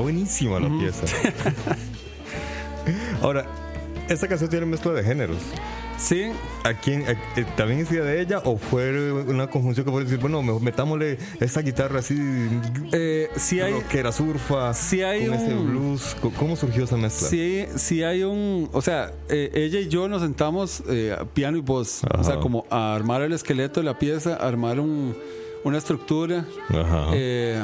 Buenísima la uh-huh. pieza. Ahora, esta canción tiene mezcla de géneros. Sí. ¿A quién, a, eh, ¿También es idea de ella o fue una conjunción que fue decir, bueno, metámosle esta guitarra así eh, si hay, rockera, surfa, si hay con un, ese blues? ¿Cómo surgió esa mezcla? Sí, si, si hay un... O sea, eh, ella y yo nos sentamos eh, piano y voz. Ajá. O sea, como a armar el esqueleto de la pieza, armar un, una estructura. Ajá. Eh...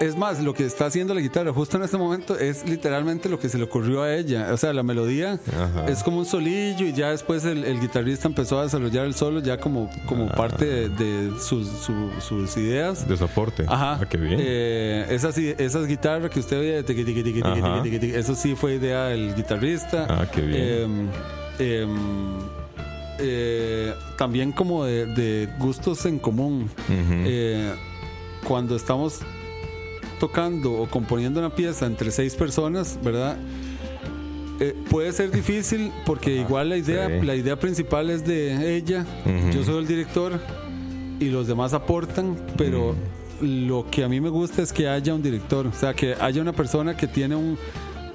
Es más, lo que está haciendo la guitarra justo en este momento es literalmente lo que se le ocurrió a ella. O sea, la melodía ajá. es como un solillo y ya después el, el guitarrista empezó a desarrollar el solo ya como, como ah. parte de, de sus, su, sus ideas. De su aporte. Ajá. Ah, qué bien. Eh, esas, esas guitarras que usted oye, tiqui, tiqui, tiqui, tiqui, tiqui, tiqui, tiqui, eso sí fue idea del guitarrista. Ah, qué bien. Eh, eh, eh, también como de, de gustos en común. Uh-huh. Eh, cuando estamos tocando o componiendo una pieza entre seis personas, ¿verdad? Eh, puede ser difícil porque ah, igual la idea, sí. la idea principal es de ella, uh-huh. yo soy el director y los demás aportan, pero uh-huh. lo que a mí me gusta es que haya un director, o sea, que haya una persona que tiene un...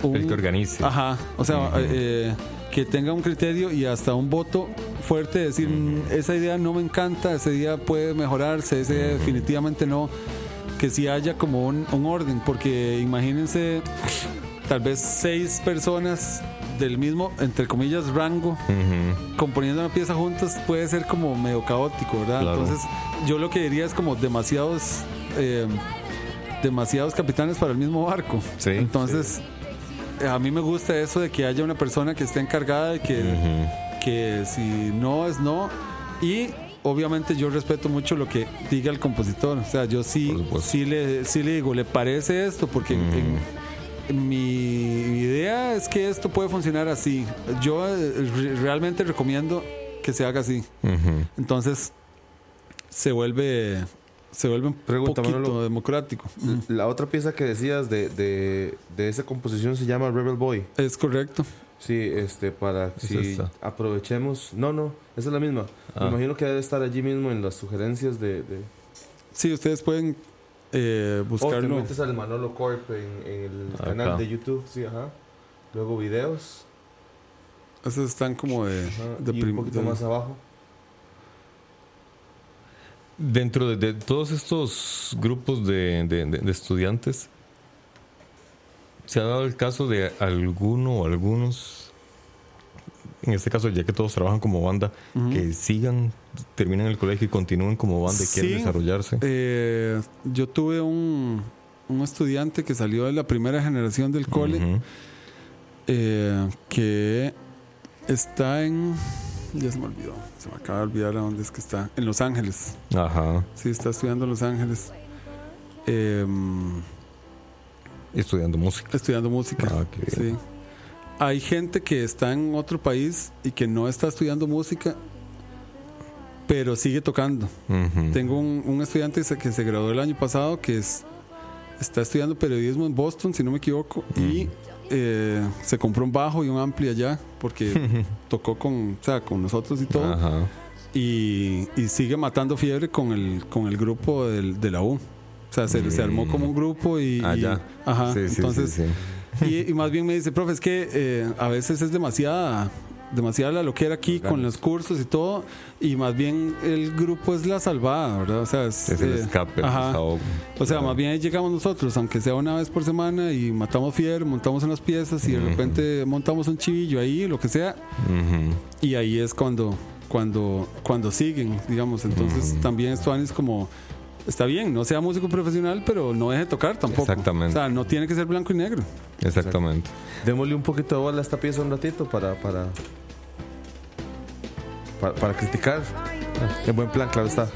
un el que organice. Ajá, o sea, uh-huh. eh, que tenga un criterio y hasta un voto fuerte, decir, uh-huh. esa idea no me encanta, ese día puede mejorarse, ese uh-huh. definitivamente no, que sí haya como un, un orden, porque imagínense tal vez seis personas del mismo, entre comillas, rango, uh-huh. componiendo una pieza juntas puede ser como medio caótico, ¿verdad? Claro. Entonces, yo lo que diría es como demasiados eh, demasiados capitanes para el mismo barco. Sí, entonces, sí. a mí me gusta eso de que haya una persona que esté encargada y que, uh-huh. que si no es no. Y obviamente yo respeto mucho lo que diga el compositor. O sea, yo sí, sí, le, sí le digo, ¿le parece esto? Porque... Uh-huh. En, mi idea es que esto puede funcionar así. Yo re- realmente recomiendo que se haga así. Uh-huh. Entonces se vuelve se vuelve un Pregunta, poquito Manolo, democrático. La otra pieza que decías de, de, de esa composición se llama Rebel Boy. Es correcto. Sí, este, para que si es aprovechemos. No, no, esa es la misma. Ah. Me imagino que debe estar allí mismo en las sugerencias de... de... Sí, ustedes pueden... Eh, buscarlo. Oh, te metes al Manolo Corp en, en el acá. Canal de YouTube, sí, ajá. Luego videos. Esos están como de, de y prim- un poquito de... más abajo. Dentro de, de todos estos grupos de, de, de, de estudiantes, ¿se ha dado el caso de alguno o algunos, en este caso ya que todos trabajan como banda, uh-huh. que sigan, terminan el colegio y continúen como banda y sí, quieren desarrollarse? Eh, yo tuve un, un estudiante que salió de la primera generación del cole, uh-huh. eh, que está en... Ya se me olvidó, se me acaba de olvidar a dónde es que está. En Los Ángeles. Ajá. Sí, está estudiando en Los Ángeles. Eh, estudiando música. Estudiando música. Ah, qué bien. Sí. Hay gente que está en otro país y que no está estudiando música, pero sigue tocando. Uh-huh. Tengo un, un estudiante que se graduó el año pasado que es, está estudiando periodismo en Boston, si no me equivoco, uh-huh. y eh, se compró un bajo y un ampli allá porque uh-huh. tocó con, o sea, con nosotros y todo. Uh-huh. Y, y sigue matando fiebre con el, con el grupo del, de la U. O sea, se, uh-huh. se armó como un grupo y... Allá. Y ajá, sí, sí, entonces... Sí, sí. Y, y más bien me dice, profe, es que eh, a veces es demasiada, demasiada la loquera aquí con los cursos y todo, y más bien el grupo es la salvada, ¿verdad? O sea, es, es el eh, escape, ajá. O sea, claro. Más bien ahí llegamos nosotros, aunque sea una vez por semana, y matamos fiebre, montamos unas piezas y de uh-huh. repente montamos un chivillo ahí, lo que sea, uh-huh. y ahí es cuando, cuando, cuando siguen, digamos. Entonces uh-huh. también esto es como... Está bien, no sea músico profesional, pero no deje de tocar tampoco. Exactamente. O sea, no tiene que ser blanco y negro. Exactamente. Démosle un poquito de bola a esta pieza un ratito para para, para, para criticar. En buen plan, claro está.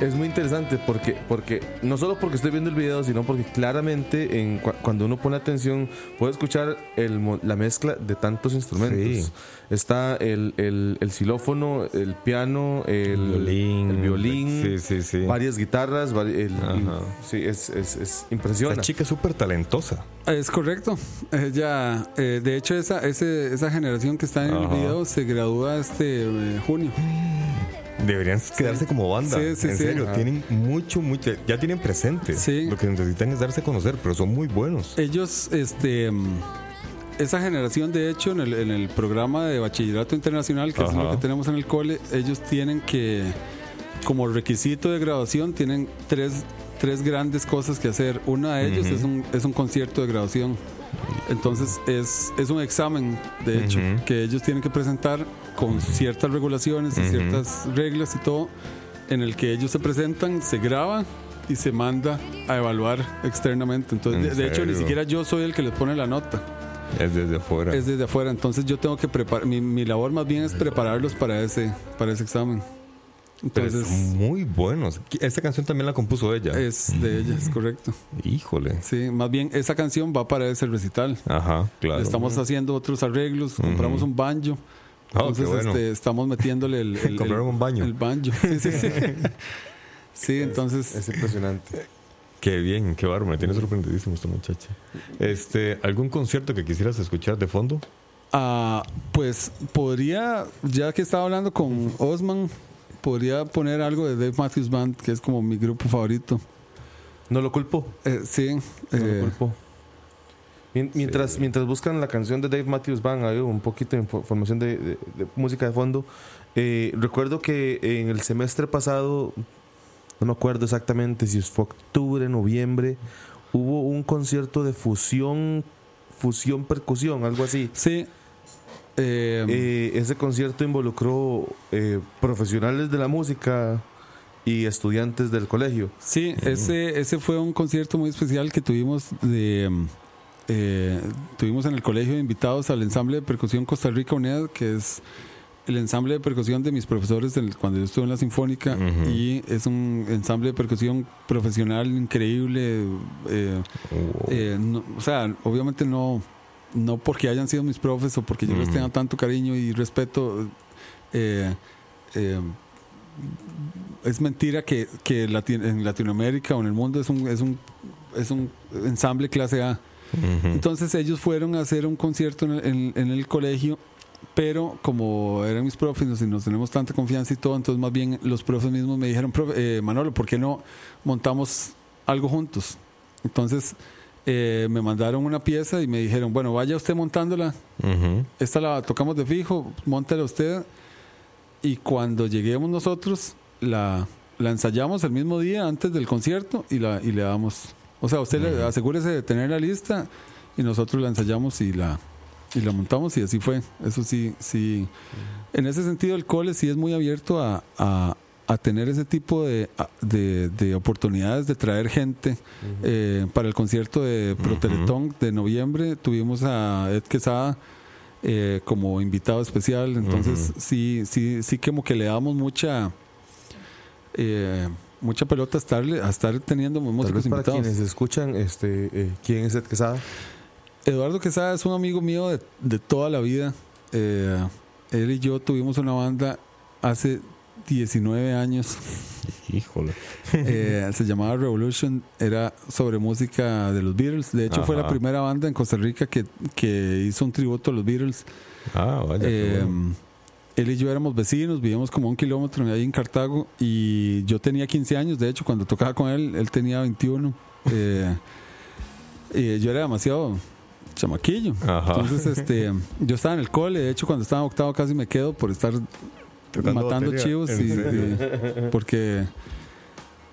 Es muy interesante porque, porque no solo porque estoy viendo el video, sino porque claramente en, cu- cuando uno pone atención puede escuchar el, la mezcla de tantos instrumentos. Sí. Está el, el, el xilófono, el piano, el violín, el violín sí, sí, sí. varias guitarras. Vari- el, sí, es, es, es impresionante. La chica es súper talentosa. Es correcto. Ella, eh, de hecho, esa, ese, esa generación que está en Ajá. el video se gradúa este eh, junio. Deberían quedarse sí. como banda. Sí, sí, en sí, serio, ajá. tienen mucho, mucho. Ya tienen presente. Sí. Lo que necesitan es darse a conocer, pero son muy buenos. Ellos, este, esa generación, de hecho, en el, en el programa de bachillerato internacional, que ajá. es lo que tenemos en el cole, ellos tienen que como requisito de graduación tienen tres, tres grandes cosas que hacer. Una de ellas uh-huh. es un, es un concierto de graduación. Entonces es, es un examen, de hecho, uh-huh. que ellos tienen que presentar con ciertas regulaciones y uh-huh. ciertas reglas y todo, en el que ellos se presentan, se graba y se manda a evaluar externamente. Entonces, ¿en de, de hecho, ni siquiera yo soy el que les pone la nota. Es desde afuera. Es desde afuera. Entonces yo tengo que preparar, mi, mi labor más bien es prepararlos para ese, para ese examen. Entonces, pero es muy buenos. Esta canción también la compuso ella. Es de ella, es correcto. Híjole. Sí, más bien esa canción va para ese recital. Ajá, claro. Le estamos haciendo otros arreglos, compramos uh-huh. un banjo. Oh, entonces bueno. este, estamos metiéndole el, el, el, un baño. el banjo. Sí, sí, sí. Sí, entonces es, es impresionante. Qué bien, qué bárbaro, me tiene sorprendidísimo esta muchacha. Este, ¿algún concierto que quisieras escuchar de fondo? Ah, pues podría, ya que estaba hablando con Osman, podría poner algo de Dave Matthews Band, que es como mi grupo favorito. No lo culpo. Eh, sí, no eh, lo culpo. Mientras, sí. mientras buscan la canción de Dave Matthews Band, hay un poquito de información de, de, de música de fondo. Eh, recuerdo que en el semestre pasado, no me acuerdo exactamente si fue octubre, noviembre, hubo un concierto de fusión, fusión percusión, algo así. Sí. Eh, eh, ese concierto involucró eh, profesionales de la música y estudiantes del colegio. Sí, ese, ese fue un concierto muy especial que tuvimos de... Eh, tuvimos en el colegio invitados al ensamble de percusión Costa Rica UNED, que es el ensamble de percusión de mis profesores del, cuando yo estuve en la Sinfónica, uh-huh. y es un ensamble de percusión profesional increíble. eh, oh. eh, no, o sea, obviamente no, no porque hayan sido mis profes o porque yo uh-huh. les tenga tanto cariño y respeto. eh, eh, Es mentira que, que Latino, en Latinoamérica o en el mundo es un, es un, es un ensamble clase A. Uh-huh. Entonces ellos fueron a hacer un concierto en el, en, en el colegio, pero como eran mis profes y nos tenemos tanta confianza y todo, entonces más bien los profes mismos me dijeron: eh, Manolo, ¿por qué no montamos algo juntos? Entonces eh, me mandaron una pieza y me dijeron: bueno, vaya usted montándola, uh-huh. esta la tocamos de fijo, móntela usted, y cuando lleguemos nosotros la, la ensayamos el mismo día antes del concierto y, la, y le damos... O sea, usted uh-huh. le, asegúrese de tener la lista y nosotros la ensayamos y la, y la montamos, y así fue. Eso sí, sí. Uh-huh. En ese sentido el cole sí es muy abierto a, a, a tener ese tipo de, a, de, de oportunidades de traer gente. Uh-huh. Eh, para el concierto de Proteletón uh-huh. de noviembre tuvimos a Ed Quesada eh, como invitado especial. Entonces uh-huh. sí, sí, sí como que le damos mucha... Eh, mucha pelota a estar, a estar teniendo músicos invitados. Para quienes escuchan, este, eh, ¿quién es Ed Quesada? Eduardo Quesada es un amigo mío de, de toda la vida. Eh, él y yo tuvimos una banda hace diecinueve años. Híjole. Eh, se llamaba Revolution, era sobre música de los Beatles. De hecho, ajá. fue la primera banda en Costa Rica que, que hizo un tributo a los Beatles. Ah, vaya. Eh, Él y yo éramos vecinos, vivíamos como un kilómetro ahí en Cartago, y yo tenía quince años, de hecho, cuando tocaba con él, él tenía veintiuno. Eh, eh, yo era demasiado chamaquillo. Ajá. Entonces, este, yo estaba en el cole, de hecho, cuando estaba en octavo casi me quedo por estar tocando matando batería. Chivos, y, y, porque...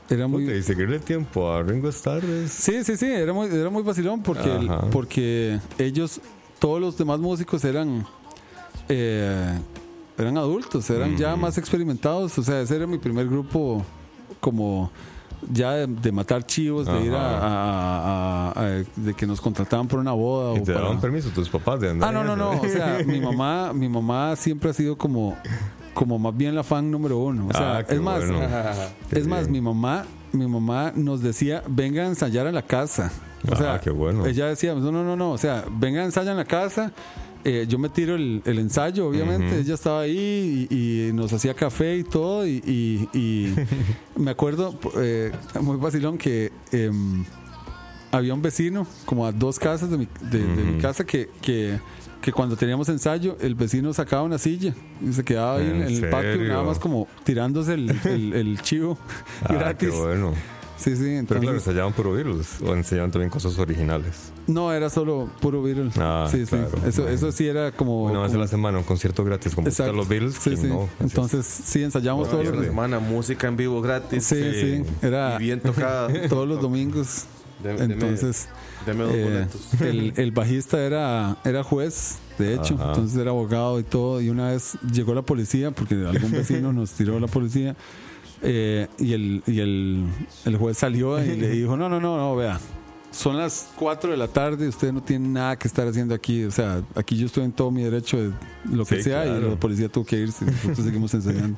Era muy... Y seguirle el tiempo a Ringo Starr. Sí, sí, sí, era muy, era muy vacilón, porque, el, porque ellos, todos los demás músicos eran... Eh, eran adultos, eran uh-huh. ya más experimentados. O sea, ese era mi primer grupo como ya de, de matar chivos, uh-huh. de ir a, a, a, a... de que nos contrataban por una boda. ¿Y te daban para... permiso tus papás de andar? Ah, no, no, no. O sea, mi mamá, mi mamá siempre ha sido como, como más bien la fan número uno. O sea, ah, es más, bueno. es más, mi mamá, mi mamá nos decía: venga a ensayar a la casa. O ah, sea, qué bueno. Ella decía: no, no, no, no. O sea, venga a ensayar en la casa. Eh, yo me tiro el, el ensayo, obviamente. Uh-huh. Ella estaba ahí y, y nos hacía café y todo. Y, y, y me acuerdo, eh, muy vacilón, que eh, había un vecino como a dos casas de mi, de, uh-huh. de mi casa que, que, que cuando teníamos ensayo, el vecino sacaba una silla y se quedaba ahí en, en el patio, nada más como tirándose el, el, el chivo ah, gratis. Qué bueno. Sí, sí. Entonces... Pero claro, ¿ensayaban puro Beatles o ensayaban también cosas originales? No, era solo puro Beatles. Ah, sí, claro, sí. Eso, eso sí era como... Una vez como... a la semana, un concierto gratis, como buscar los Beatles. Sí, sí. No, entonces, sí, ensayamos bueno, todos los... Una semana, música en vivo gratis. Sí, sí. sí. Era... Y bien tocada. Todos los domingos. Deme, entonces... Deme, deme dos boletos. Eh, el, el bajista era, era juez, de hecho. Ajá. Entonces era abogado y todo. Y una vez llegó la policía, porque algún vecino nos tiró la policía. Eh, y el, y el, el juez salió y le dijo, no, no, no, no, vea, son las cuatro de la tarde, usted no tiene nada que estar haciendo aquí, o sea, aquí yo estoy en todo mi derecho de lo que sí, sea, claro. Y la policía tuvo que irse, nosotros seguimos enseñando.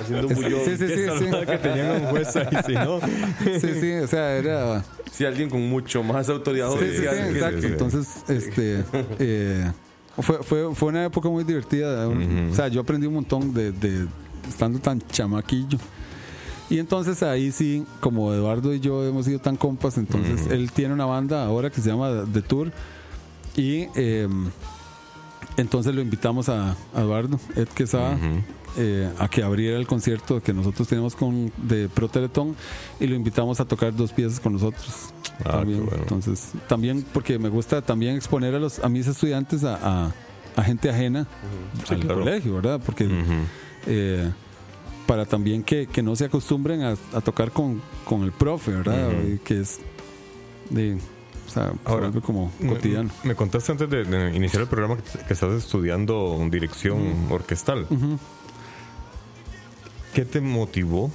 Haciendo un bullón. Sí, sí, sí, sí. Que tenían un juez ahí, si no. Sí, sí, o sea, era... Sí, alguien con mucho más autoridad. Sí, sí, sí, exacto. Entonces, este... Eh, fue, fue, fue una época muy divertida. Uh-huh. O sea, yo aprendí un montón de, de estando tan chamaquillo. Y entonces ahí sí, como Eduardo y yo hemos sido tan compas, entonces mm. él tiene una banda ahora que se llama The Tour. Y eh, entonces lo invitamos a, a Eduardo, Ed Quesada, mm-hmm. eh, a que abriera el concierto que nosotros tenemos con, de Pro Teletón. Y lo invitamos a tocar dos piezas con nosotros. Ah, también. Bueno. Entonces, también porque me gusta también exponer a, los, a mis estudiantes a, a, a gente ajena mm-hmm. sí, al claro. colegio, ¿verdad? Porque... Mm-hmm. Eh, para también que, que no se acostumbren a, a tocar con, con el profe, ¿verdad? Uh-huh. Que es de, o sea, ahora, como cotidiano. Me, me contaste antes de, de iniciar el programa que, que estás estudiando dirección uh-huh. orquestal. Uh-huh. ¿Qué te motivó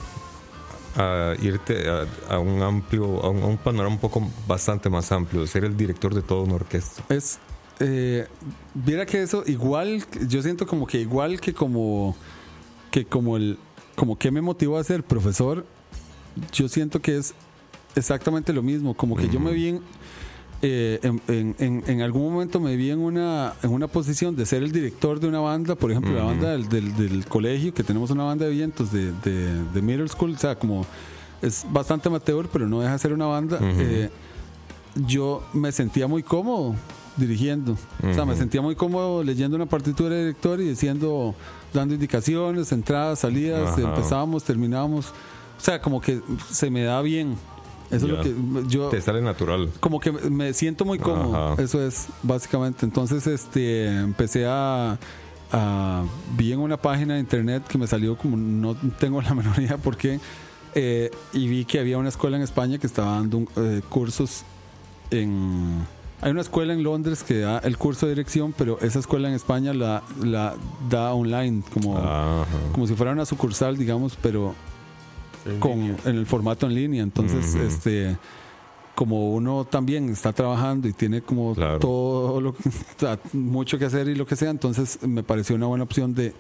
a irte a, a un amplio, a un, a un panorama un poco bastante más amplio, de ser el director de toda una orquesta? Es, eh, viera que eso igual, yo siento como que igual que como que como el como que me motivó a ser profesor, yo siento que es exactamente lo mismo, como que uh-huh. yo me vi en, eh, en, en, en, en algún momento me vi en una, en una posición de ser el director de una banda, por ejemplo, uh-huh. la banda del, del, del colegio, que tenemos una banda de vientos de, de, de middle school, o sea, como es bastante amateur, pero no deja de ser una banda, uh-huh. eh, yo me sentía muy cómodo dirigiendo, uh-huh. o sea, me sentía muy cómodo leyendo una partitura de director y diciendo, dando indicaciones, entradas, salidas, ajá. empezábamos, terminábamos, o sea, como que se me da bien, eso yeah. es lo que yo, te sale natural, como que me siento muy cómodo, ajá. eso es básicamente. Entonces, este, empecé a, a vi en una página de internet que me salió como, no tengo la menor idea por qué, eh, y vi que había una escuela en España que estaba dando un, eh, cursos en... Hay una escuela en Londres que da el curso de dirección, pero esa escuela en España la, la da online, como, como si fuera una sucursal, digamos, pero en, con, en el formato en línea. Entonces, uh-huh. este, como uno también está trabajando y tiene como claro. todo lo que, mucho que hacer y lo que sea, entonces me pareció una buena opción de,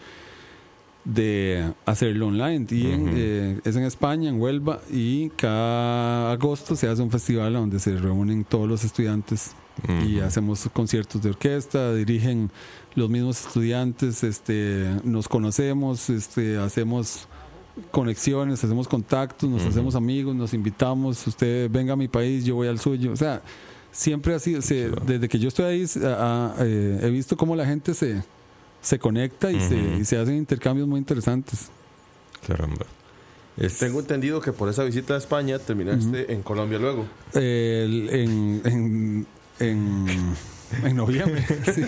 de hacerlo online. Y uh-huh. en, eh, es en España, en Huelva, y cada agosto se hace un festival donde se reúnen todos los estudiantes. Uh-huh. Y hacemos conciertos de orquesta, dirigen los mismos estudiantes, este, nos conocemos, este, hacemos conexiones, hacemos contactos, nos uh-huh. hacemos amigos, nos invitamos, usted venga a mi país, yo voy al suyo, o sea, siempre así, se, desde que yo estoy ahí a, a, eh, he visto cómo la gente se, se conecta y, uh-huh. se, y se hacen intercambios muy interesantes. Caramba. Es... Tengo entendido que por esa visita a España terminaste uh-huh. en Colombia luego. Eh, el, en... en En, en noviembre. Sí.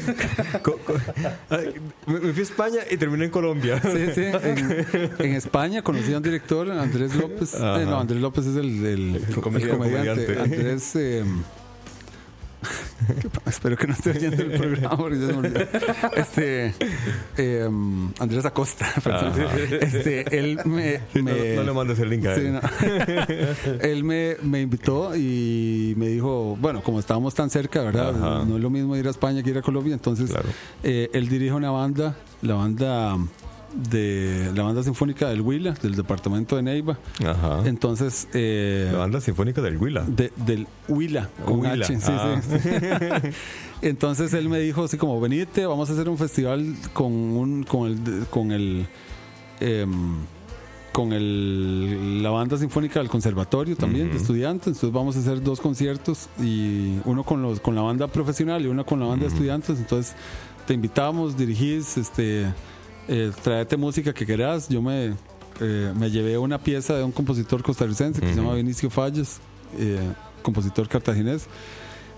Me fui a España y terminé en Colombia. Sí, sí. En, en España conocí a un director, Andrés López. Eh, no, Andrés López es el, el, el, comediante. el comediante. Andrés. Eh, espero que no esté oyendo el programa. Este, eh, Andrés Acosta. Este, él me, sí, me no, no le mandes el link a él. Sí, no. Él me, me invitó y me dijo, bueno, como estábamos tan cerca, ¿verdad? Ajá. No es lo mismo ir a España que ir a Colombia. Entonces, claro. eh, él dirige una banda, la banda de la Banda Sinfónica del Huila, del departamento de Neiva. Ajá. Entonces, eh, la Banda Sinfónica del Huila. De, del Huila, con Huila. H. Sí, ah. sí, sí. Entonces él me dijo así como, venite, vamos a hacer un festival con un con el con el eh, con el la Banda Sinfónica del Conservatorio también, uh-huh. de estudiantes. Entonces vamos a hacer dos conciertos, y uno con los con la banda profesional y uno con la banda uh-huh. de estudiantes. Entonces te invitamos, dirigís, este Eh, tráete música que querás. Yo me eh, me llevé una pieza de un compositor costarricense que uh-huh. se llama Vinicio Falles, eh, compositor cartaginés.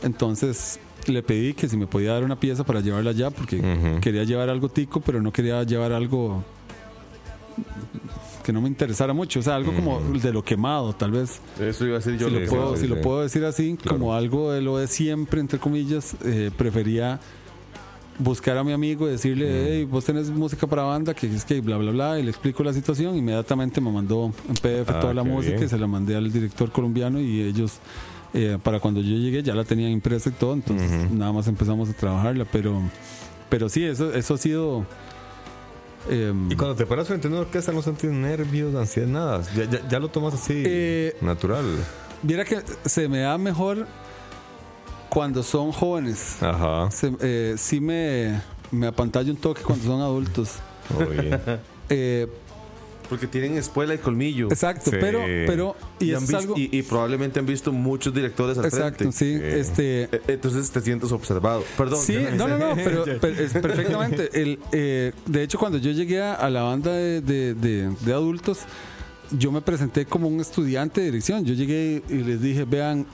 Entonces le pedí que si me podía dar una pieza para llevarla allá, porque uh-huh. quería llevar algo tico, pero no quería llevar algo que no me interesara mucho, o sea, algo mm. como de lo quemado, tal vez. Eso iba a decir yo. Si, lo puedo, si lo puedo decir así, claro. Como algo de lo de siempre, entre comillas, eh, prefería buscar a mi amigo y decirle, mm. hey, vos tenés música para banda, que es que bla, bla, bla, y le explico la situación. Inmediatamente me mandó en P D F ah, toda la música bien. Y se la mandé al director colombiano y ellos, eh, para cuando yo llegué, ya la tenían impresa y todo, entonces mm-hmm. nada más empezamos a trabajarla, pero, pero sí, eso, eso ha sido... Eh, y cuando te paras frente a una orquesta no sentís nervios, ansiedad, nada, ya, ya, ya lo tomas así, eh, natural. Mira que se me da mejor cuando son jóvenes. Ajá. Se, eh, sí me, me apantalla un toque cuando son adultos. Oye. eh, Porque tienen espuela y colmillo. Exacto, sí. pero, pero y, y, visto, algo... y, y probablemente han visto muchos directores al Exacto, frente. Sí, sí. Este... Entonces te sientes observado. Perdón. Sí, no, no, no, pero, pero es perfectamente. El, eh, de hecho, cuando yo llegué a la banda de, de, de, de adultos, yo me presenté como un estudiante de dirección. Yo llegué y les dije, vean,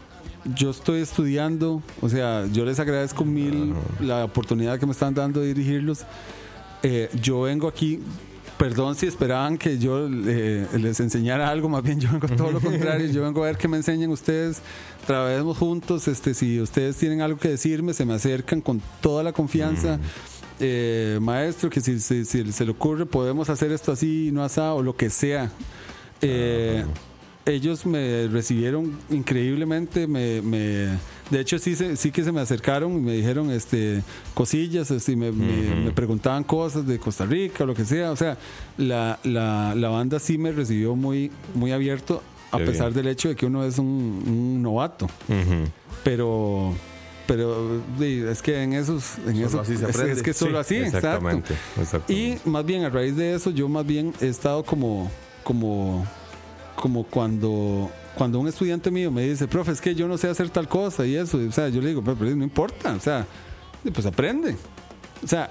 yo estoy estudiando, o sea, yo les agradezco mil uh-huh. la oportunidad que me están dando de dirigirlos. Eh, yo vengo aquí... Perdón si esperaban que yo eh, les enseñara algo, más bien yo vengo todo lo contrario, yo vengo a ver que me enseñen ustedes, trabajemos juntos, este, si ustedes tienen algo que decirme, se me acercan con toda la confianza, mm. eh, maestro, que si, si, si se le ocurre podemos hacer esto así, no asado, o lo que sea. Eh, ah. Ellos me recibieron increíblemente, me, me de hecho sí, se, sí que se me acercaron y me dijeron este, cosillas, este, me, uh-huh. me, me preguntaban cosas de Costa Rica o lo que sea, o sea, la, la, la banda sí me recibió muy, muy abierto, a Qué pesar bien. Del hecho de que uno es un, un novato, uh-huh. pero... pero es que en esos en eso, así se aprende. Es, es que solo sí, así, exactamente, exacto. Exactamente. Y más bien a raíz de eso yo más bien he estado como como como cuando, cuando un estudiante mío me dice, profe, es que yo no sé hacer tal cosa y eso, y, o sea, yo le digo, pero, pero no importa, o sea, pues aprende, o sea,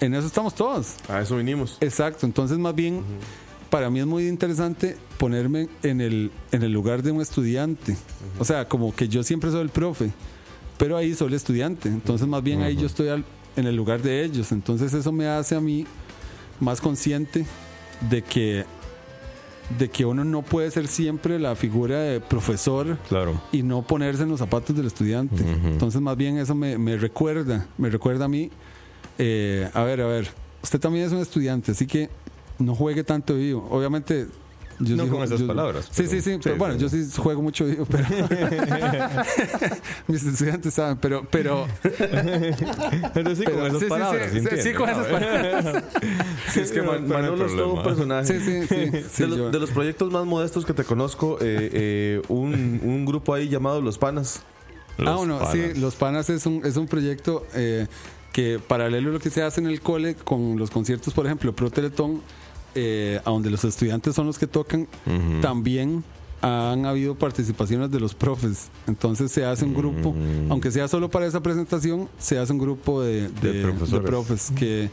en eso estamos todos, a eso vinimos, exacto. Entonces más bien uh-huh. para mí es muy interesante ponerme en el, en el lugar de un estudiante, uh-huh. o sea, como que yo siempre soy el profe, pero ahí soy el estudiante, entonces más bien uh-huh. ahí yo estoy al, en el lugar de ellos, entonces eso me hace a mí más consciente de que de que uno no puede ser siempre la figura de profesor, claro. y no ponerse en los zapatos del estudiante. Uh-huh. Entonces más bien eso me, me recuerda, me recuerda a mí, eh, a ver, a ver, usted también es un estudiante, así que no juegue tanto vivo. Obviamente... Yo no sí, con esas yo, palabras. Sí, sí, sí, sí. Pero sí, bueno, sí. yo sí juego mucho vivo, pero... Mis estudiantes saben, pero... Pero, pero sí, pero, con esas sí, palabras. Sí, sí, sí, con esas palabras. Sí, es que Man- Manolo es todo un personaje. Sí, sí, sí. De, sí, lo, de los proyectos más modestos que te conozco, eh, eh, un, un grupo ahí llamado Los Panas. Los ah, bueno, Panas. Sí, Los Panas es un, es un proyecto eh, que paralelo a lo que se hace en el cole con los conciertos, por ejemplo, Pro Teletón, Eh, a donde los estudiantes son los que tocan, uh-huh. también han habido participaciones de los profes. Entonces se hace un grupo, uh-huh. aunque sea solo para esa presentación, se hace un grupo de, de, de, de profes que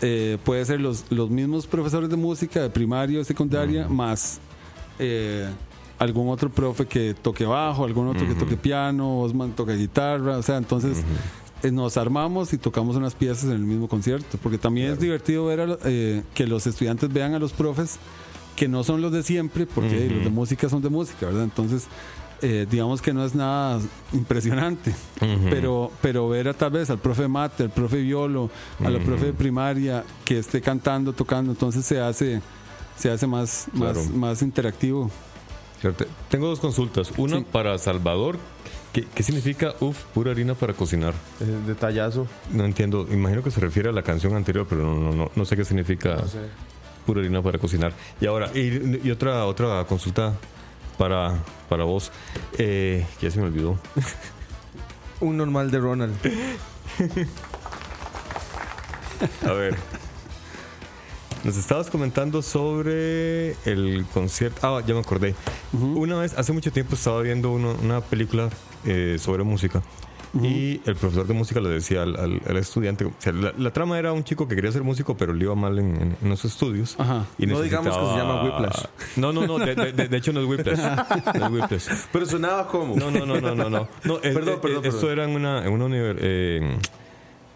eh, puede ser los, los mismos profesores de música de primaria o secundaria, uh-huh. más eh, algún otro profe que toque bajo, algún otro uh-huh. que toque piano, Osman toca guitarra, o sea, entonces... Uh-huh. nos armamos y tocamos unas piezas en el mismo concierto, porque también claro. es divertido ver a, eh, que los estudiantes vean a los profes que no son los de siempre, porque uh-huh. los de música son de música, ¿verdad? Entonces eh, digamos que no es nada impresionante, uh-huh. pero, pero ver a, tal vez al profe mate, al profe violo, a uh-huh. la profe de primaria que esté cantando, tocando, entonces se hace, se hace más, claro. más, más interactivo. Tengo dos consultas, una sí. para Salvador. ¿Qué, ¿Qué significa, uff, pura harina para cocinar? Eh, detallazo. No entiendo, imagino que se refiere a la canción anterior, pero no no no, no sé qué significa no sé. Pura harina para cocinar. Y ahora, y, y otra otra consulta para, para vos, eh, que ya se me olvidó. Un normal de Ronald. A ver, nos estabas comentando sobre el concierto. Ah, ya me acordé. Uh-huh. Una vez, hace mucho tiempo, estaba viendo uno, una película eh, sobre música Uh-huh. Y el profesor de música le decía al, al, al estudiante, o sea, la, la trama era un chico que quería ser músico, pero le iba mal en, en, en los estudios. Ajá. Y no digamos que se llama Whiplash. No, no, no, de, de, de, de hecho no es Whiplash. No es Whiplash. Pero sonaba como. No, no, no, no, no, no. no es, perdón, eh, perdón. Esto perdón. Era en una, en una univers- eh,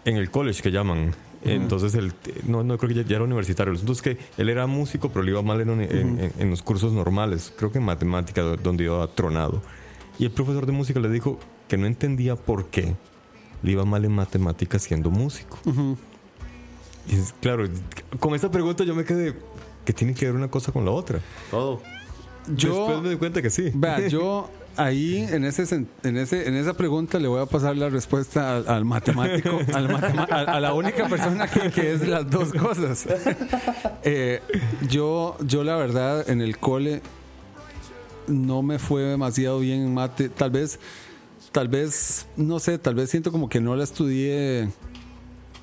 en el college que llaman. Entonces, él, no, no creo que ya, ya era universitario. Entonces, que él era músico, pero le iba mal en, un, uh-huh. en, en, en los cursos normales. Creo que en matemática, donde iba tronado. Y el profesor de música le dijo que no entendía por qué le iba mal en matemática siendo músico. Uh-huh. Y es, claro, con esta pregunta yo me quedé, que tiene que ver una cosa con la otra. Todo. Yo, Después me di cuenta que sí. Vea, yo... Ahí, en ese, en ese, en esa pregunta le voy a pasar la respuesta al, al matemático, al matema, a, a la única persona que, que es las dos cosas. Eh, yo, yo la verdad, en el cole no me fue demasiado bien en mate. Tal vez, tal vez, no sé, tal vez siento como que no la estudié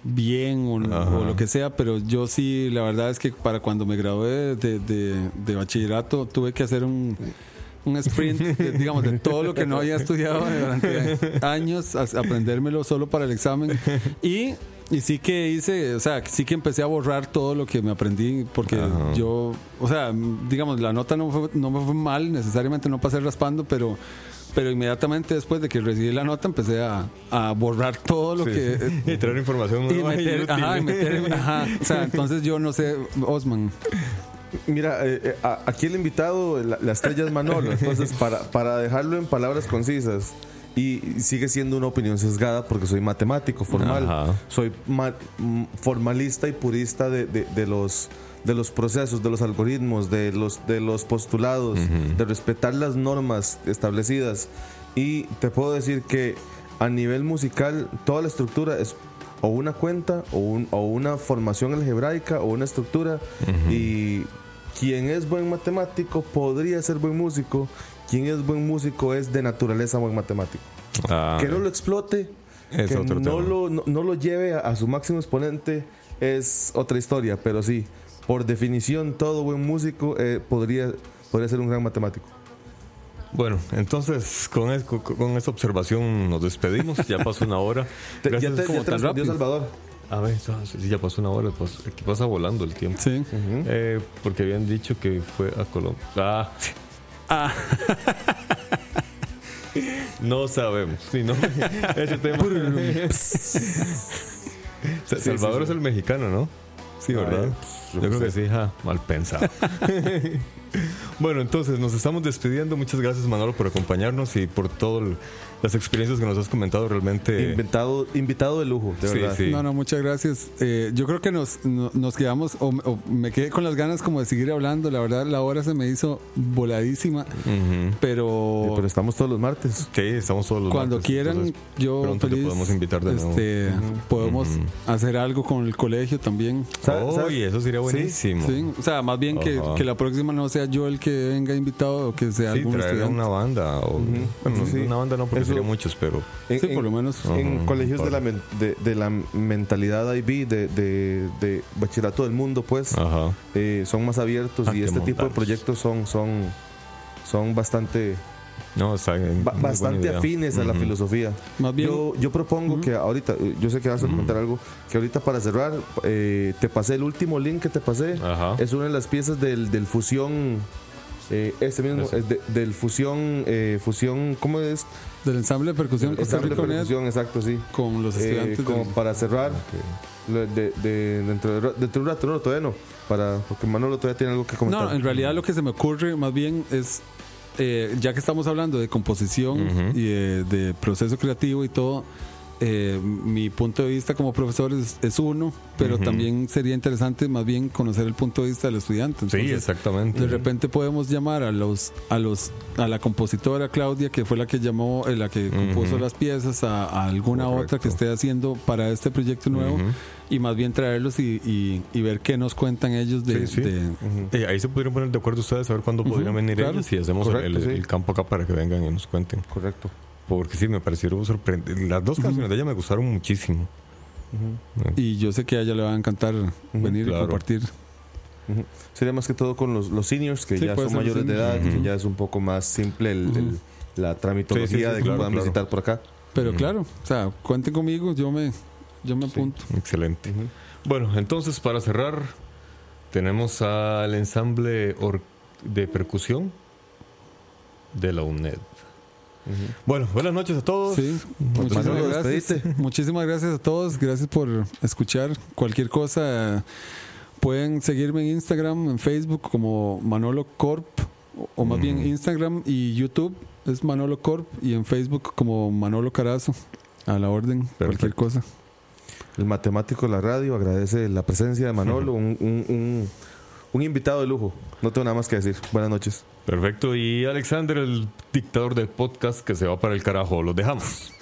bien o, o lo que sea, pero yo sí, la verdad es que para cuando me gradué de, de, de bachillerato tuve que hacer un... un sprint, de, digamos, de todo lo que no había estudiado durante años, a, aprendérmelo solo para el examen. Y, y sí que hice, o sea, sí que empecé a borrar todo lo que me aprendí, porque uh-huh. yo, o sea, digamos, la nota no, fue, no me fue mal, necesariamente no pasé raspando, pero, pero inmediatamente después de que recibí la nota empecé a, a borrar todo lo sí. que... Y traer información nueva y meter, y ajá, y meter, ajá, o sea, entonces yo no sé, Osman... Mira, eh, a, aquí el invitado, la, la estrella es Manolo. Entonces, para, para dejarlo en palabras concisas, y sigue siendo una opinión sesgada porque soy matemático, formal. Ajá. Soy ma- formalista y purista de, de, de, los, de los procesos, de los algoritmos, de los, de los postulados, uh-huh. de respetar las normas establecidas. Y te puedo decir que a nivel musical, toda la estructura es... o una cuenta o, un, o una formación algebraica o una estructura uh-huh. y quien es buen matemático podría ser buen músico, quien es buen músico es de naturaleza buen matemático. Ah, que no lo explote, es que no lo, no, no lo lleve a, a su máximo exponente es otra historia, pero sí, por definición todo buen músico eh, podría, podría ser un gran matemático. Bueno, entonces con, el, con esta observación nos despedimos. Ya pasó una hora. Gracias. Ya te, como ya te tan rápido, Salvador. A ver, si ya pasó una hora, pues, aquí pasa volando el tiempo. Sí. Uh-huh. Eh, porque habían dicho que fue a Colombia. Ah. Ah. No sabemos. Sí, no. Ese tema. Salvador sí, sí, es sí. el mexicano, ¿no? Sí, ¿verdad? Ay, pues, yo creo sé. que sí, ja, mal pensado. Bueno, entonces nos estamos despidiendo. Muchas gracias, Manolo, por acompañarnos y por todas las experiencias que nos has comentado. Realmente invitado, invitado de lujo, de sí, verdad. Sí. No, no, muchas gracias. Eh, yo creo que nos, no, nos quedamos, o, o me quedé con las ganas como de seguir hablando. La verdad, la hora se me hizo voladísima, uh-huh. pero... Sí, pero estamos todos los martes. Sí, estamos todos los Cuando martes. Cuando quieran, entonces, yo pronto feliz, te podemos invitar de nuevo. Este, uh-huh. Podemos uh-huh. hacer algo con el colegio también. Oh, ¿sabes? Eso sería buenísimo. Sí, sí. O sea, más bien que, que la próxima no sea yo el que venga invitado o que sea sí, algún estudiante. Sí, una banda. O, uh-huh. Bueno, sí. Una banda no, porque sería muchos, pero... En, sí, en, por lo menos. Uh-huh, en colegios de la, men, de, de la mentalidad I B, de, de, de bachillerato del mundo, pues, uh-huh. eh, son más abiertos ah, y este montanos. tipo de proyectos son, son, son bastante... No, está bien, ba- bastante afines uh-huh. a la filosofía. Más bien, yo, yo propongo uh-huh. que ahorita, yo sé que vas a comentar uh-huh. algo, que ahorita para cerrar, eh, te pasé el último link que te pasé. Ajá. Es una de las piezas del, del fusión, eh, este mismo, es de, del fusión, eh, fusión, ¿cómo es? Del ensamble de percusión. Del ensamble de percusión, exacto, sí. Con los estudiantes. Eh, como del... Para cerrar, okay. de, de, dentro de, de un rato, no, todavía no, para, porque Manolo todavía tiene algo que comentar. No, en realidad lo que se me ocurre más bien es... Eh, ya que estamos hablando de composición uh-huh. y de, de proceso creativo y todo, eh, mi punto de vista como profesor es, es uno, pero uh-huh. también sería interesante más bien conocer el punto de vista del estudiante. Entonces, sí, exactamente. De repente podemos llamar a los a los a la compositora Claudia, que fue la que llamó, eh, la que compuso uh-huh. las piezas, a, a alguna Correcto. otra que esté haciendo para este proyecto nuevo. Uh-huh. Y más bien traerlos y, y, y ver qué nos cuentan ellos de... Sí, sí. de uh-huh. eh, ahí se pudieron poner de acuerdo ustedes a ver cuándo uh-huh. podrían venir claro. ellos y hacemos Correcto, el, sí. el campo acá para que vengan y nos cuenten. Correcto. Porque sí, me parecieron sorprendentes. Las dos uh-huh. canciones de ella me gustaron muchísimo. Uh-huh. Y yo sé que a ella le va a encantar uh-huh. venir claro. y compartir. Uh-huh. Sería más que todo con los, los seniors, que sí, ya son mayores senior. de edad, uh-huh. que ya es un poco más simple el, uh-huh. el, la tramitología sí, sí, sí, de que claro, puedan claro. visitar por acá. Pero mm. claro, o sea, cuenten conmigo, yo me, yo me apunto. Sí, excelente. Uh-huh. Bueno, entonces para cerrar, tenemos al ensamble or- de percusión de la UNED. Uh-huh. Bueno, buenas noches a todos. Sí, muchísimas gracias. Muchísimas gracias a todos. Gracias por escuchar. Cualquier cosa, pueden seguirme en Instagram, en Facebook como Manolo Corp, o más mm. bien Instagram y YouTube es Manolo Corp, y en Facebook como Manuel Carazo. A la orden. Perfecto. Cualquier cosa. El matemático de la radio agradece la presencia de Manolo, uh-huh. un, un, un, un invitado de lujo. No tengo nada más que decir. Buenas noches. Perfecto. Y Alexander, el dictador del podcast, que se va para el carajo. Los dejamos.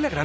La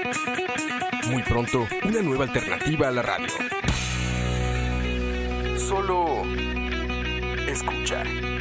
Muy pronto, una nueva alternativa a la radio. Solo escucha.